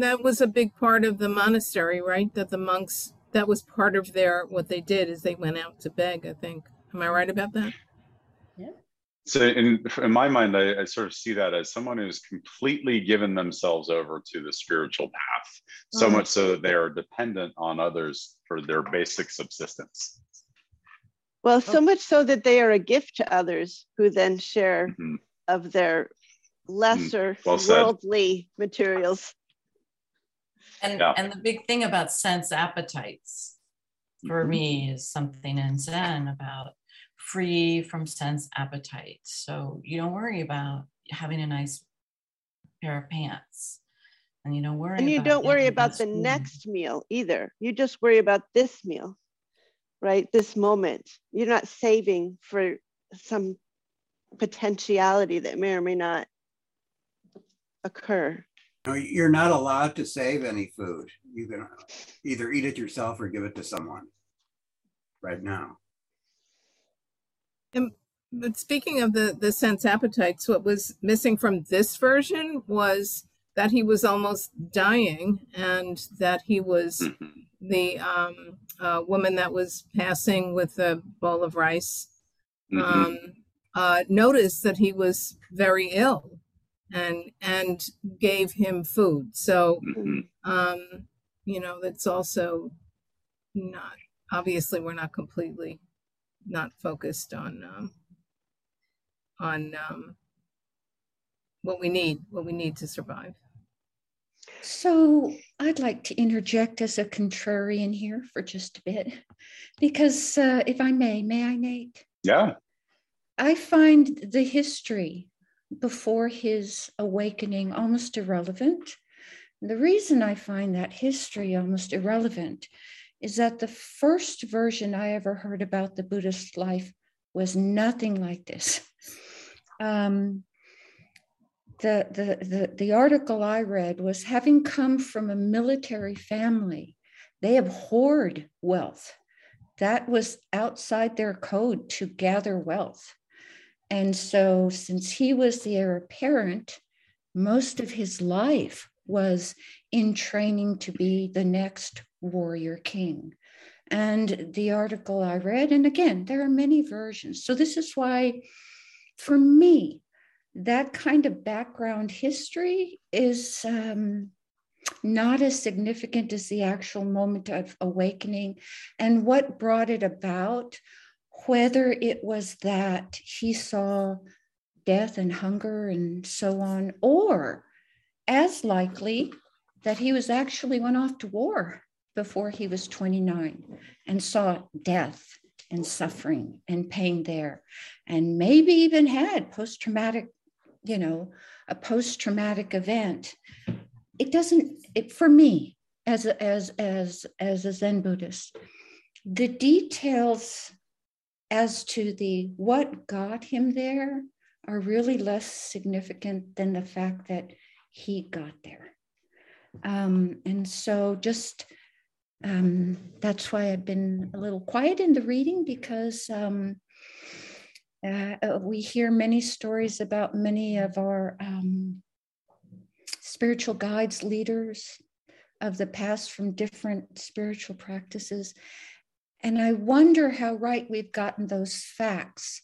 That was a big part of the monastery, right? That the monks, that was part of what they did is they went out to beg, I think. Am I right about that? Yeah. So in my mind, I sort of see that as someone who's completely given themselves over to the spiritual path, so much so that they are dependent on others for their basic subsistence. Well, so much so that they are a gift to others who then share of their lesser worldly materials. And the big thing about sense appetites for me is something in Zen about free from sense appetite. So you don't worry about having a nice pair of pants, and you don't worry. And you don't worry about the next meal either. You just worry about this meal, right? This moment. You're not saving for some potentiality that may or may not occur. No, you're not allowed to save any food. You can either eat it yourself or give it to someone right now. But speaking of the sense appetites, what was missing from this version was that he was almost dying, and that he was the woman that was passing with a bowl of rice noticed that he was very ill and gave him food. So, you know, that's also not, obviously we're not completely not focused on what we need to survive. So I'd like to interject as a contrarian here for just a bit, because if I may I, Nate? Yeah. I find the history before his awakening almost irrelevant. And the reason I find that history almost irrelevant is that the first version I ever heard about the Buddhist life was nothing like this. The article I read was, having come from a military family, they abhorred wealth. That was outside their code to gather wealth. And so since he was the heir apparent, most of his life was in training to be the next warrior king. And the article I read, and again, there are many versions. So this is why for me, that kind of background history is not as significant as the actual moment of awakening and what brought it about, whether it was that he saw death and hunger and so on, or as likely that he was actually went off to war before he was 29 and saw death and suffering and pain there, and maybe even had post-traumatic, you know, a post-traumatic event. It doesn't, for me, as a Zen Buddhist, the details as to the what got him there are really less significant than the fact that he got there. And so just, that's why I've been a little quiet in the reading, because we hear many stories about many of our spiritual guides, leaders of the past from different spiritual practices. And I wonder how right we've gotten those facts.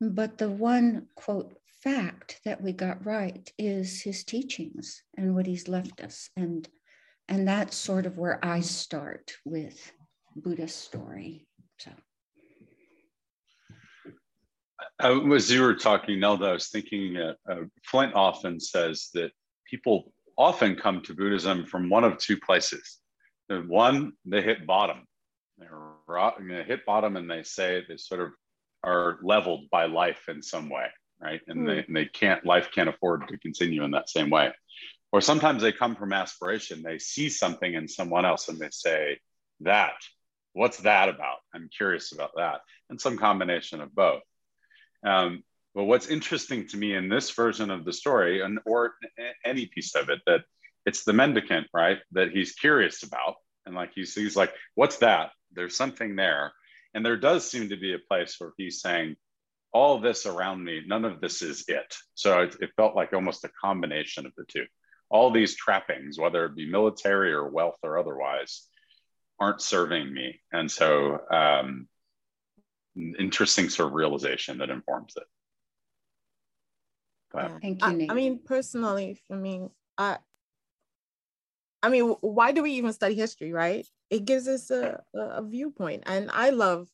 But the one, quote, fact that we got right is his teachings and what he's left us. And that's sort of where I start with Buddha's story. So, as you were talking, Nelda, I was thinking Flint often says that people often come to Buddhism from one of two places. One, they hit bottom. They hit bottom and they say they sort of are leveled by life in some way, right? And they can't, life can't afford to continue in that same way. Or sometimes they come from aspiration. They see something in someone else and they say, that, what's that about? I'm curious about that. And some combination of both. But what's interesting to me in this version of the story, and or any piece of it, that it's the mendicant, right? That he's curious about. And like he sees, like, what's that? There's something there. And there does seem to be a place where he's saying, all this around me, none of this is it. So it felt like almost a combination of the two. All these trappings, whether it be military or wealth or otherwise, aren't serving me. And so interesting sort of realization that informs it. But, yeah. Thank you, Nate. I mean, personally, for me, I mean, why do we even study history, right? It gives us a viewpoint. And I love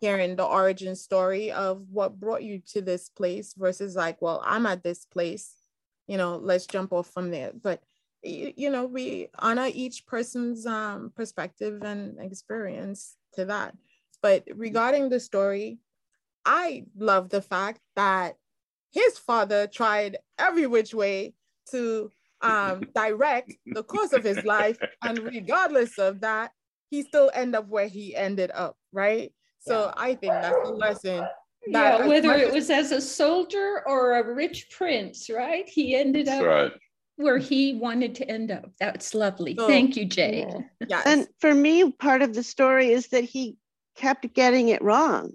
hearing the origin story of what brought you to this place versus like, well, I'm at this place, you know, let's jump off from there. But, you know, we honor each person's perspective and experience to that. But regarding the story, I love the fact that his father tried every which way to direct the course of his life. And regardless of that, he still ended up where he ended up, right? So I think that's a lesson. That yeah, whether it was as a soldier or a rich prince, right? He ended up where he wanted to end up. That's lovely. So, thank you, Jay. Yes. And for me, part of the story is that he kept getting it wrong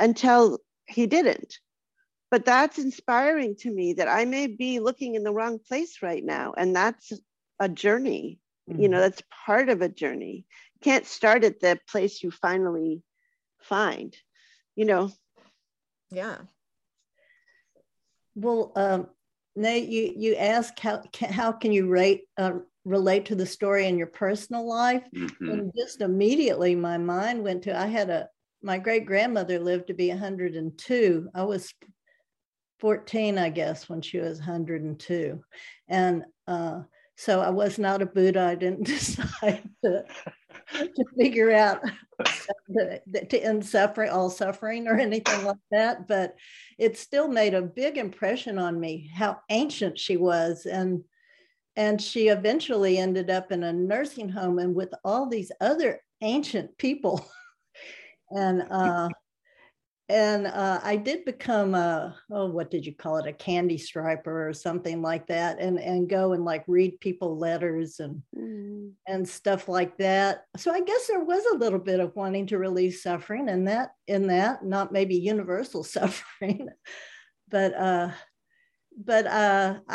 until he didn't. But that's inspiring to me, that I may be looking in the wrong place right now. And that's a journey. Mm-hmm. You know, that's part of a journey. You can't start at the place you finally find, you know. Yeah. Well, Nate, you asked how can you relate to the story in your personal life? Mm-hmm. And just immediately my mind went to, my great-grandmother lived to be 102. I was 14, I guess, when she was 102. And so I was not a Buddha. I didn't decide to figure out to end suffering, all suffering or anything like that. But it still made a big impression on me how ancient she was. And she eventually ended up in a nursing home and with all these other ancient people. And I did become a candy striper or something like that, and go and like read people letters and stuff like that. So I guess there was a little bit of wanting to relieve suffering and that in that, not maybe universal suffering, but I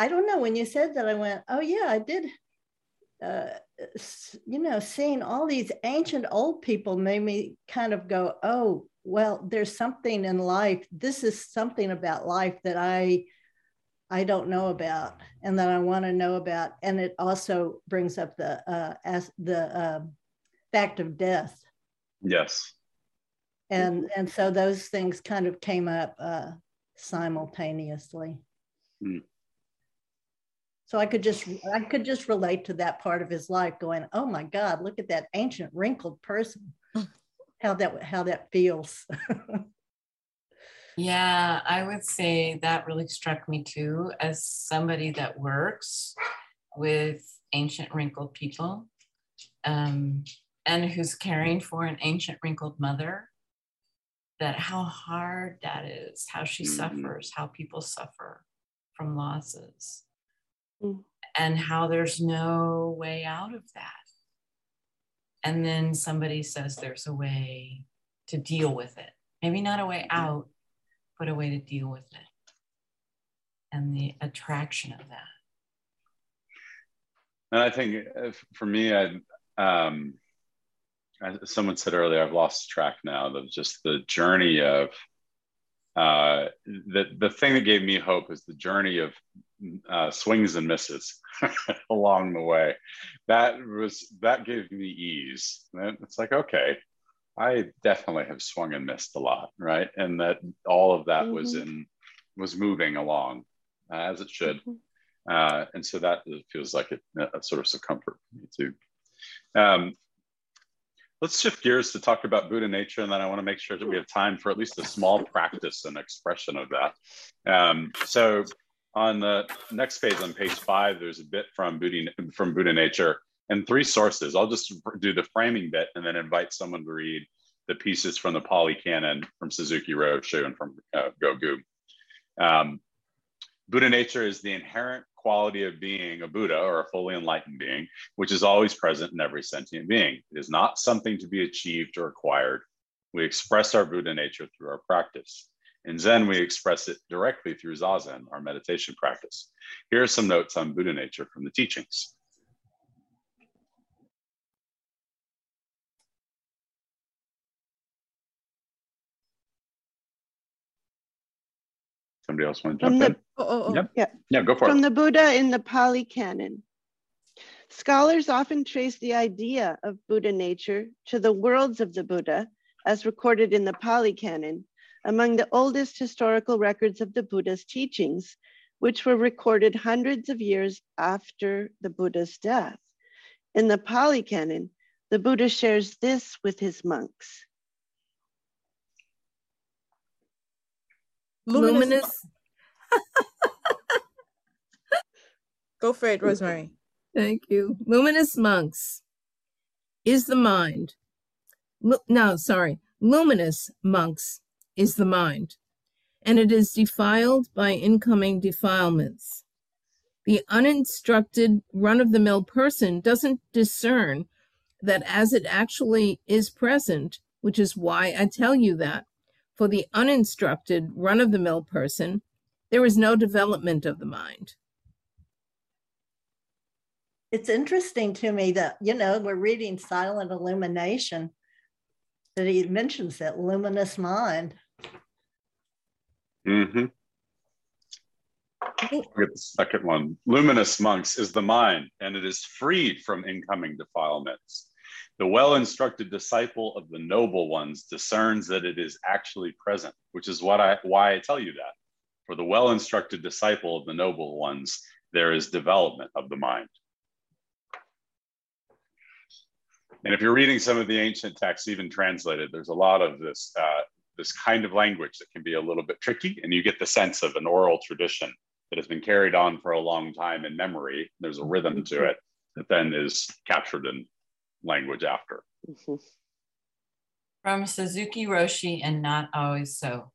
don't know. When you said that, I went, oh yeah, I did. You know, seeing all these ancient old people made me kind of go, oh, well, there's something in life. This is something about life that I don't know about, and that I want to know about. And it also brings up the fact of death. Yes. And so those things kind of came up simultaneously. Mm. So I could just relate to that part of his life, going, oh my God, look at that ancient wrinkled person. How that feels. Yeah, I would say that really struck me too, as somebody that works with ancient wrinkled people, and who's caring for an ancient wrinkled mother, that how hard that is, how she suffers, how people suffer from losses, and how there's no way out of that. And then somebody says there's a way to deal with it. Maybe not a way out, but a way to deal with it, and the attraction of that. And I think for me, someone said earlier, I've lost track now of just the journey of, the thing that gave me hope is the journey of swings and misses along the way. That gave me ease. It's like, okay, I definitely have swung and missed a lot, right? And that all of that was moving along as it should. And so that feels like a source of comfort for me too. Let's shift gears to talk about Buddha nature, and then I want to make sure that we have time for at least a small practice and expression of that. So on the next page, on page 5, there's a bit from Buddha nature and 3 sources. I'll just do the framing bit and then invite someone to read the pieces from the Pali Canon, from Suzuki Roshi, and from Guo Gu. Buddha nature is the inherent quality of being a Buddha, or a fully enlightened being, which is always present in every sentient being. It is not something to be achieved or acquired. We express our Buddha nature through our practice. In Zen, we express it directly through Zazen, our meditation practice. Here are some notes on Buddha nature from the teachings. Somebody else want to jump in? Yeah, go for it. From the Buddha in the Pali Canon. Scholars often trace the idea of Buddha nature to the worlds of the Buddha, as recorded in the Pali Canon, among the oldest historical records of the Buddha's teachings, which were recorded hundreds of years after the Buddha's death. In the Pali Canon, the Buddha shares this with his monks. Luminous. Go for it, Rosemary. Thank you. Luminous monks is the mind. Luminous monks is the mind, and it is defiled by incoming defilements. The uninstructed, run-of-the-mill person doesn't discern that as it actually is present, which is why I tell you that. For the uninstructed, run-of-the-mill person, there is no development of the mind. It's interesting to me that, you know, we're reading Silent Illumination, that he mentions that luminous mind. Mm-hmm. Look at the second one. Luminous monks is the mind, and it is freed from incoming defilements. The well-instructed disciple of the noble ones discerns that it is actually present, which is why I tell you that. For the well-instructed disciple of the noble ones, there is development of the mind. And if you're reading some of the ancient texts, even translated, there's a lot of this, this kind of language that can be a little bit tricky, and you get the sense of an oral tradition that has been carried on for a long time in memory. There's a rhythm to it that then is captured in language after. From Suzuki Roshi and Not Always So.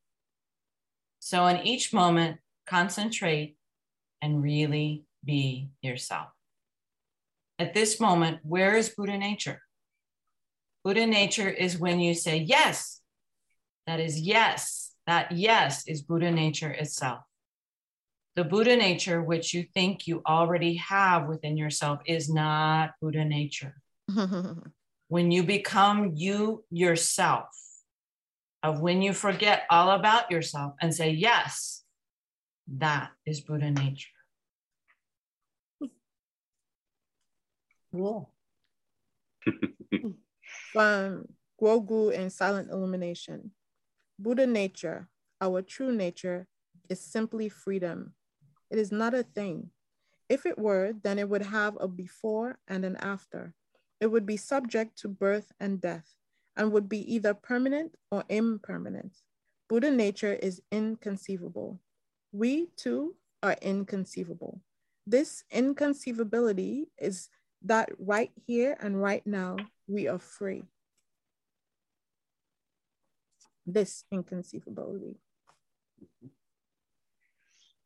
So in each moment, concentrate and really be yourself. At this moment, where is Buddha nature? Buddha nature is when you say yes. That is yes. That yes is Buddha nature itself. The Buddha nature, which you think you already have within yourself, is not Buddha nature. When you become you yourself, of when you forget all about yourself and say, yes, that is Buddha nature. Cool. From Guo Gu and Silent Illumination. Buddha nature, our true nature, is simply freedom. It is not a thing. If it were, then it would have a before and an after. It would be subject to birth and death, and would be either permanent or impermanent. Buddha nature is inconceivable. We, too, are inconceivable. This inconceivability is that right here and right now, we are free. This inconceivability.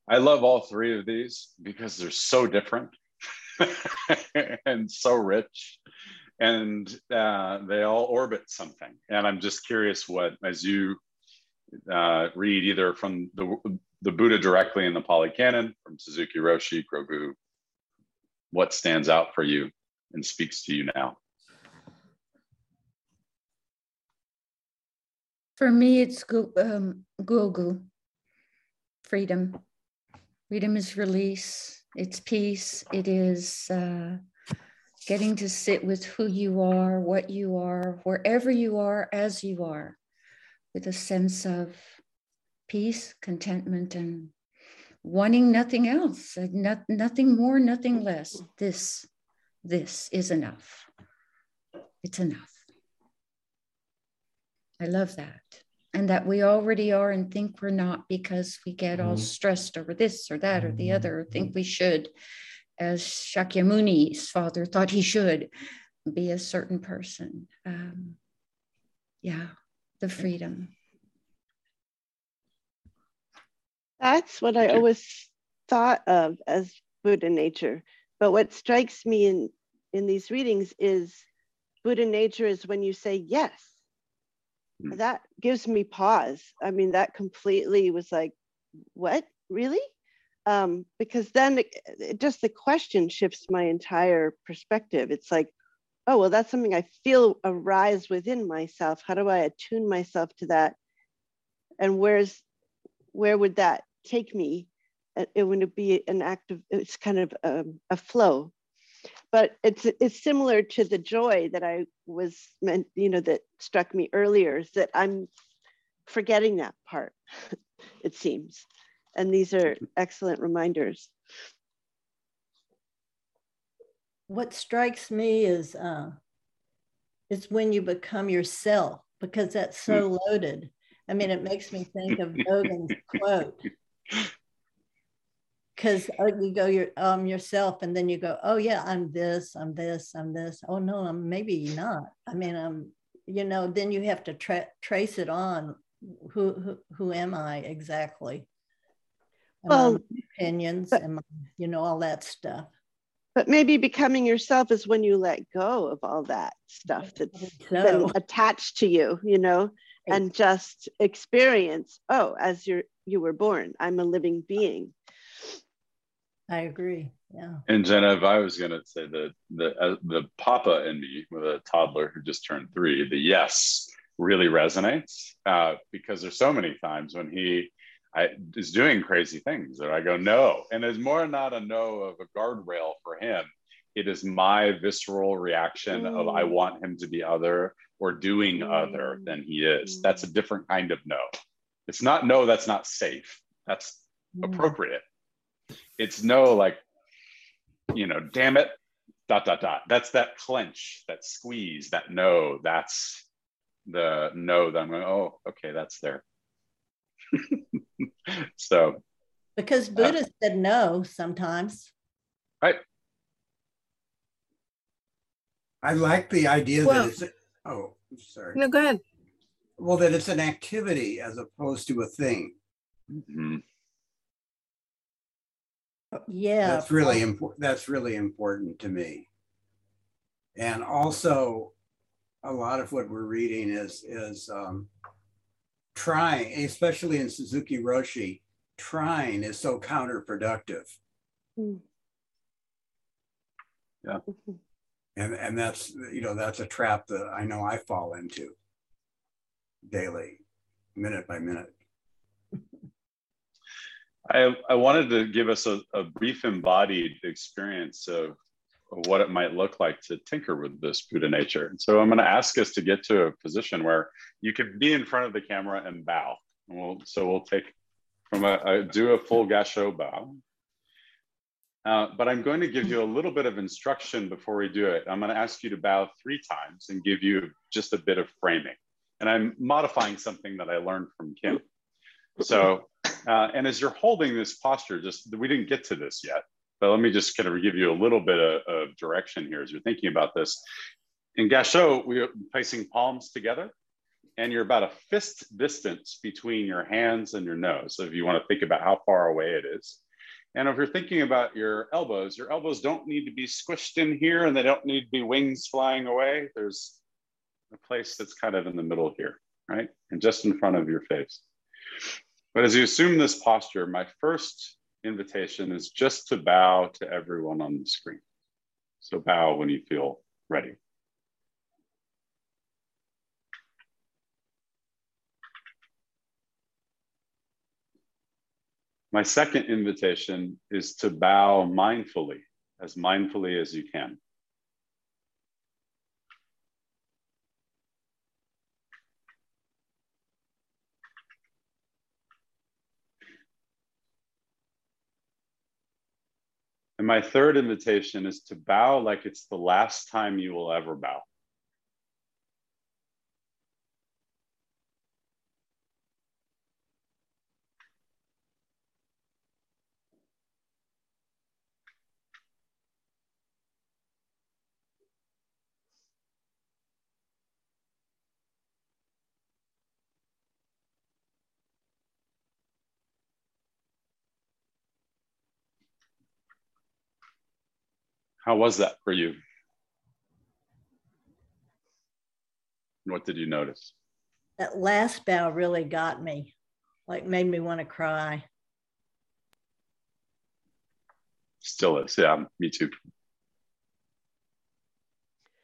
I love all three of these because they're so different and so rich, and they all orbit something. And I'm just curious what, as you read either from the Buddha directly in the Pali Canon, from Suzuki Roshi, Guo Gu, what stands out for you and speaks to you now? For me, it's Guo Gu, freedom. Freedom is release, it's peace, it is getting to sit with who you are, what you are, wherever you are, as you are, with a sense of peace, contentment, and wanting nothing else, nothing more, nothing less. This is enough. It's enough. I love that. And that we already are and think we're not because we get all stressed over this or that or the other, or think we should, as Shakyamuni's father thought he should be a certain person. Yeah, the freedom. That's what I always thought of as Buddha nature. But what strikes me in these readings is Buddha nature is when you say yes. That gives me pause. I mean, that completely was like, what, really? Because then just the question shifts my entire perspective. It's like, oh, well, that's something I feel arise within myself. How do I attune myself to that? And where would that take me? It would be an act of, it's kind of a flow. But it's similar to the joy that I was meant, you know, that struck me earlier, is that I'm forgetting that part, it seems. And these are excellent reminders. What strikes me is when you become yourself, because that's so loaded. I mean, it makes me think of Dogen's quote. Because you go yourself, and then you go, oh yeah, I'm this, I'm this, I'm this. Oh no, I'm maybe not. I mean, I'm, you know. Then you have to trace it on. Who am I exactly? Am I my opinions, am I, you know, all that stuff. But maybe becoming yourself is when you let go of all that stuff that's been attached to you, you know, and just experience. Oh, as you were born, I'm a living being. I agree. Yeah. And Geneve, I was going to say that the papa in me with a toddler who just turned 3, the yes really resonates because there's so many times when he is doing crazy things that I go no, and it's more not a no of a guardrail for him. It is my visceral reaction of I want him to be other or doing other than he is. That's a different kind of no. It's not no. That's not safe. That's appropriate. It's no, like, you know, damn it, dot, dot, dot. That's that clench, that squeeze, that no, that's the no that I'm going, oh, okay, that's there. So. Because Buddha said no sometimes. Right. I like the idea that it's, oh, sorry. No, go ahead. Well, that it's an activity as opposed to a thing. Mm-hmm. Yeah, that's really important. That's really important to me. And also, a lot of what we're reading is trying, especially in Suzuki Roshi. Trying is so counterproductive. Yeah, and that's, you know, that's a trap that I know I fall into daily. minute by minute. I wanted to give us a brief embodied experience of what it might look like to tinker with this Buddha nature. And so I'm going to ask us to get to a position where you could be in front of the camera and bow. And we'll take from do a full Gassho bow. But I'm going to give you a little bit of instruction before we do it. I'm going to ask you to bow 3 times and give you just a bit of framing. And I'm modifying something that I learned from Kim. So, and as you're holding this posture, we didn't get to this yet, but let me just kind of give you a little bit of direction here as you're thinking about this. In Gassho, we're placing palms together, and you're about a fist distance between your hands and your nose. So if you want to think about how far away it is. And if you're thinking about your elbows don't need to be squished in here, and they don't need to be wings flying away. There's a place that's kind of in the middle here, right? And just in front of your face. But as you assume this posture, my first invitation is just to bow to everyone on the screen. So bow when you feel ready. My second invitation is to bow mindfully as you can. And my third invitation is to bow like it's the last time you will ever bow. How was that for you? What did you notice? That last bow really got me, like made me want to cry. Still is, yeah, me too.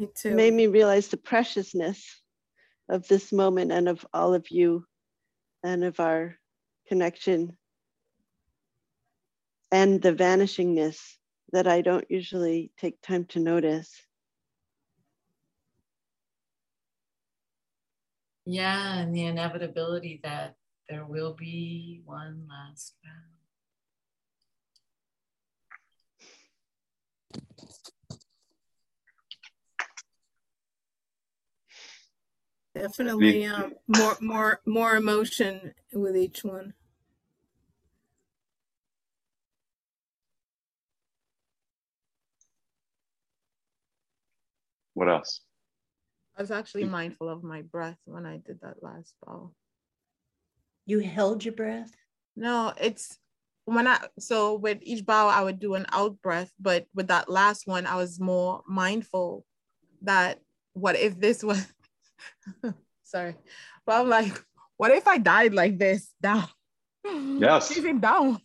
Me too. It made me realize the preciousness of this moment and of all of you and of our connection and the vanishingness that I don't usually take time to notice. Yeah, and the inevitability that there will be one last bow. Definitely more emotion with each one. What else? I was actually mindful of my breath when I did that last bow. You held your breath? No, it's when so with each bow, I would do an out breath, but with that last one, I was more mindful that what if this was, sorry, but I'm like, what if I died like this down? Yes. Even down.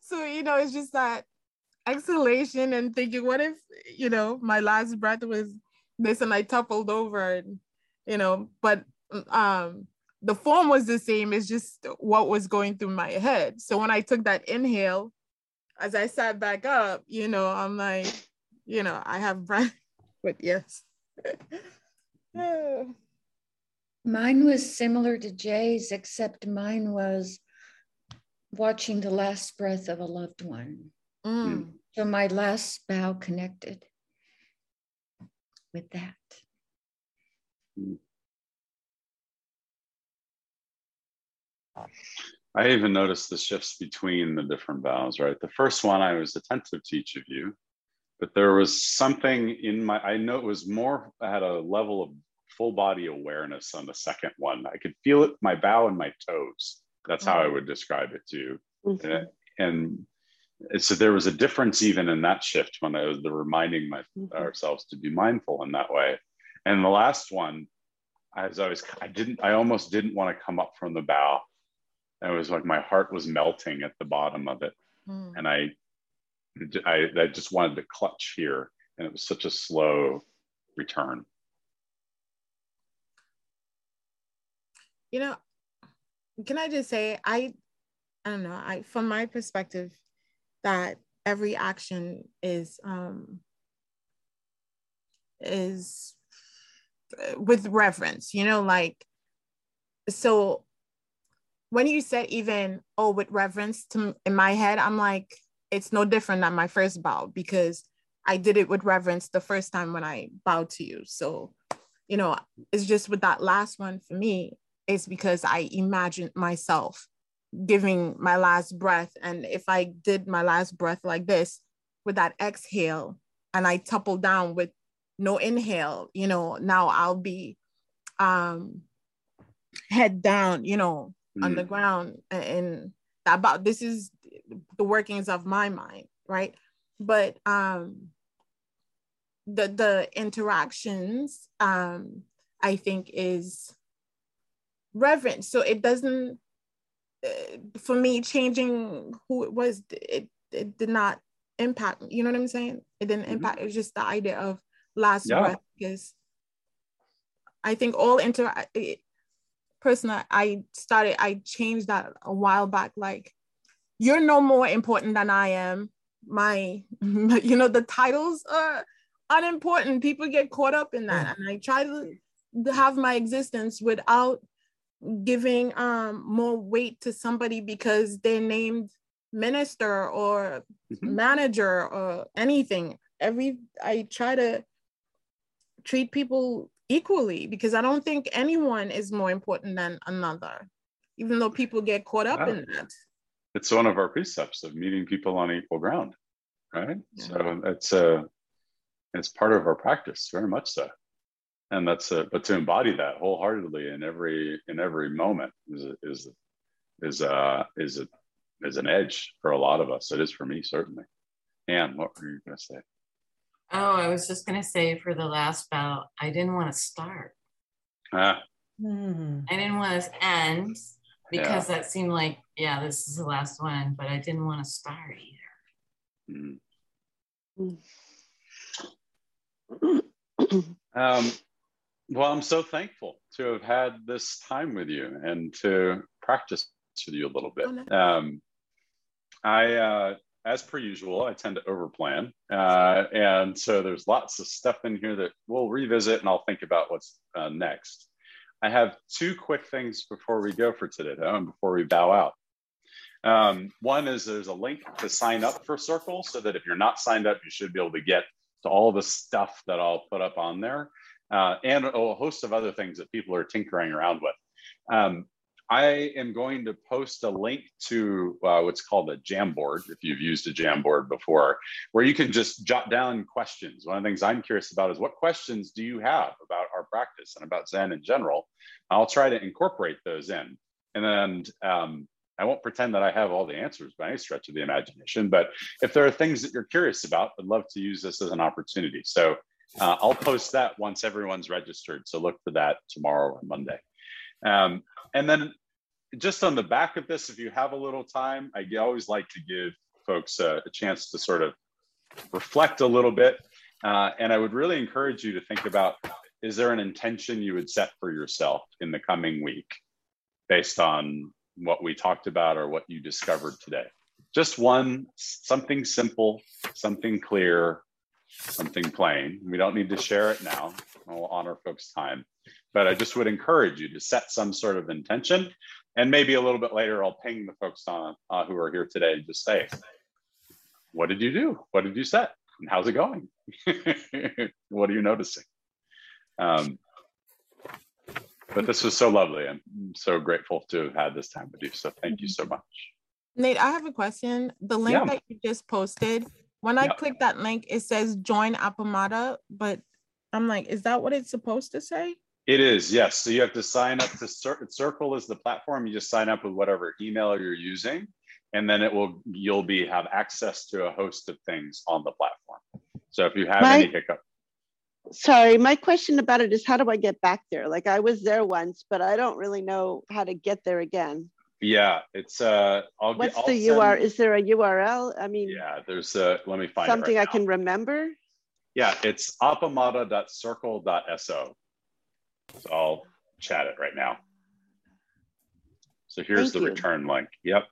So, you know, it's just that exhalation and thinking, what if, you know, my last breath was this and I toppled over, and, you know, but the form was the same. It's just what was going through my head. So when I took that inhale, as I sat back up, you know, I'm like, you know, I have breath, but yes. Mine was similar to Jay's, except mine was watching the last breath of a loved one. Mm. So my last bow connected with that. I even noticed the shifts between the different bows, right? The first one, I was attentive to each of you, but there was something in my, I know it was more, I had a level of full body awareness on the second one. I could feel it, my bow and my toes. That's how I would describe it to you. Mm-hmm. And so there was a difference even in that shift when I was reminding ourselves to be mindful in that way. And the last one, I almost didn't want to come up from the bow. It was like my heart was melting at the bottom of it. Mm. And I just wanted to clutch here. And it was such a slow return. you know, can I just say, I don't know, from my perspective, that every action is with reverence, you know, like, so when you said even, oh, with reverence, to in my head, I'm like, it's no different than my first bow, because I did it with reverence the first time when I bowed to you. So, you know, it's just with that last one for me, it's because I imagined myself giving my last breath. And if I did my last breath like this with that exhale, and I topple down with no inhale, you know, now I'll be head down, you know, on the ground. And about this is the workings of my mind, right? But the interactions, I think, is reverent. So it doesn't, for me, changing who it was, it did not impact me. You know what I'm saying? It didn't impact. It was just the idea of last breath, because I think all I changed that a while back. Like, you're no more important than I am. You know, the titles are unimportant. People get caught up in that. And I try to have my existence without giving more weight to somebody because they're named minister or manager or anything. I try to treat people equally, because I don't think anyone is more important than another, even though people get caught up in that. It's one of our precepts of meeting people on equal ground, right? Yeah. So it's part of our practice, very much so. And but to embody that wholeheartedly in every moment is an edge for a lot of us. It is for me, certainly. Anne, what were you going to say? Oh, I was just going to say, for the last bout, I didn't want to start. I didn't want to end, because that seemed like, this is the last one, but I didn't want to start either. Well, I'm so thankful to have had this time with you and to practice with you a little bit. As per usual, I tend to overplan. And so there's lots of stuff in here that we'll revisit, and I'll think about what's next. I have two quick things before we go for today, though, and before we bow out. One is there's a link to sign up for Circle, so that if you're not signed up, you should be able to get to all the stuff that I'll put up on there, and a host of other things that people are tinkering around with. I am going to post a link to what's called a Jamboard, if you've used a Jamboard before, where you can just jot down questions. One of the things I'm curious about is, what questions do you have about our practice and about Zen in general? I'll try to incorporate those in. And then I won't pretend that I have all the answers by any stretch of the imagination, but if there are things that you're curious about, I'd love to use this as an opportunity. So I'll post that once everyone's registered. So look for that tomorrow or Monday. And then just on the back of this, if you have a little time, I always like to give folks a chance to sort of reflect a little bit. And I would really encourage you to think about, is there an intention you would set for yourself in the coming week based on what we talked about or what you discovered today? Just one, something simple, something clear, something plain. We don't need to share it now. I'll honor folks' time. But I just would encourage you to set some sort of intention. And maybe a little bit later, I'll ping the folks on, who are here today and just say, what did you do? What did you set? And how's it going? What are you noticing? But this was so lovely. I'm so grateful to have had this time with you. So thank you so much. Nate, I have a question. The link that you just posted, when I click that link, it says join Appamada, but I'm like, is that what it's supposed to say? It is, yes. So you have to sign up to Circle is the platform. You just sign up with whatever email you're using, and then you'll have access to a host of things on the platform. So if you have any hiccup. Sorry, my question about it is, how do I get back there? Like, I was there once, but I don't really know how to get there again. Yeah, it's what's the URL? Is there a URL? I mean, there's let me find something I can remember. Yeah, it's appamada.circle.so. So I'll chat it right now. So here's the return link. Yep.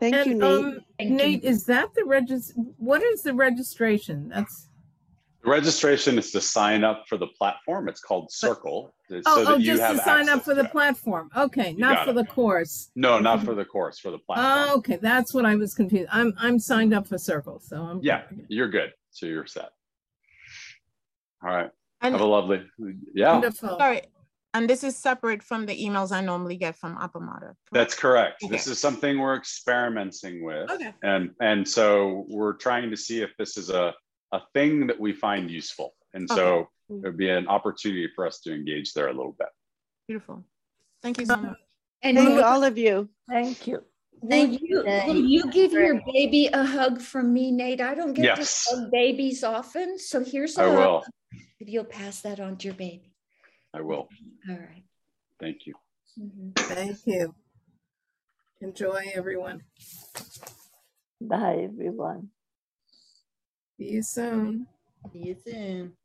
Thank you, Nate. Nate, is that the what is the registration? That's the registration is to sign up for the platform. It's called Circle. So just to sign up for the platform. Okay, not for the course. No, not for the course, for the platform. Oh, okay, that's what I was confused. I'm signed up for Circle, so I'm you're good. So you're set. All right. Have a lovely wonderful. Sorry. And this is separate from the emails I normally get from Appamada. That's correct. Okay. This is something we're experimenting with. Okay. And so we're trying to see if this is a thing that we find useful. And so it would be an opportunity for us to engage there a little bit. Beautiful. Thank you so much. And thank all of you. Thank you. Thank you. Will you give your baby a hug from me, Nate? I don't get to hug babies often. So here's a hug. If you'll pass that on to your baby. I will. All right. Thank you. Mm-hmm. Thank you. Enjoy, everyone. Bye, everyone. See you soon. See you soon.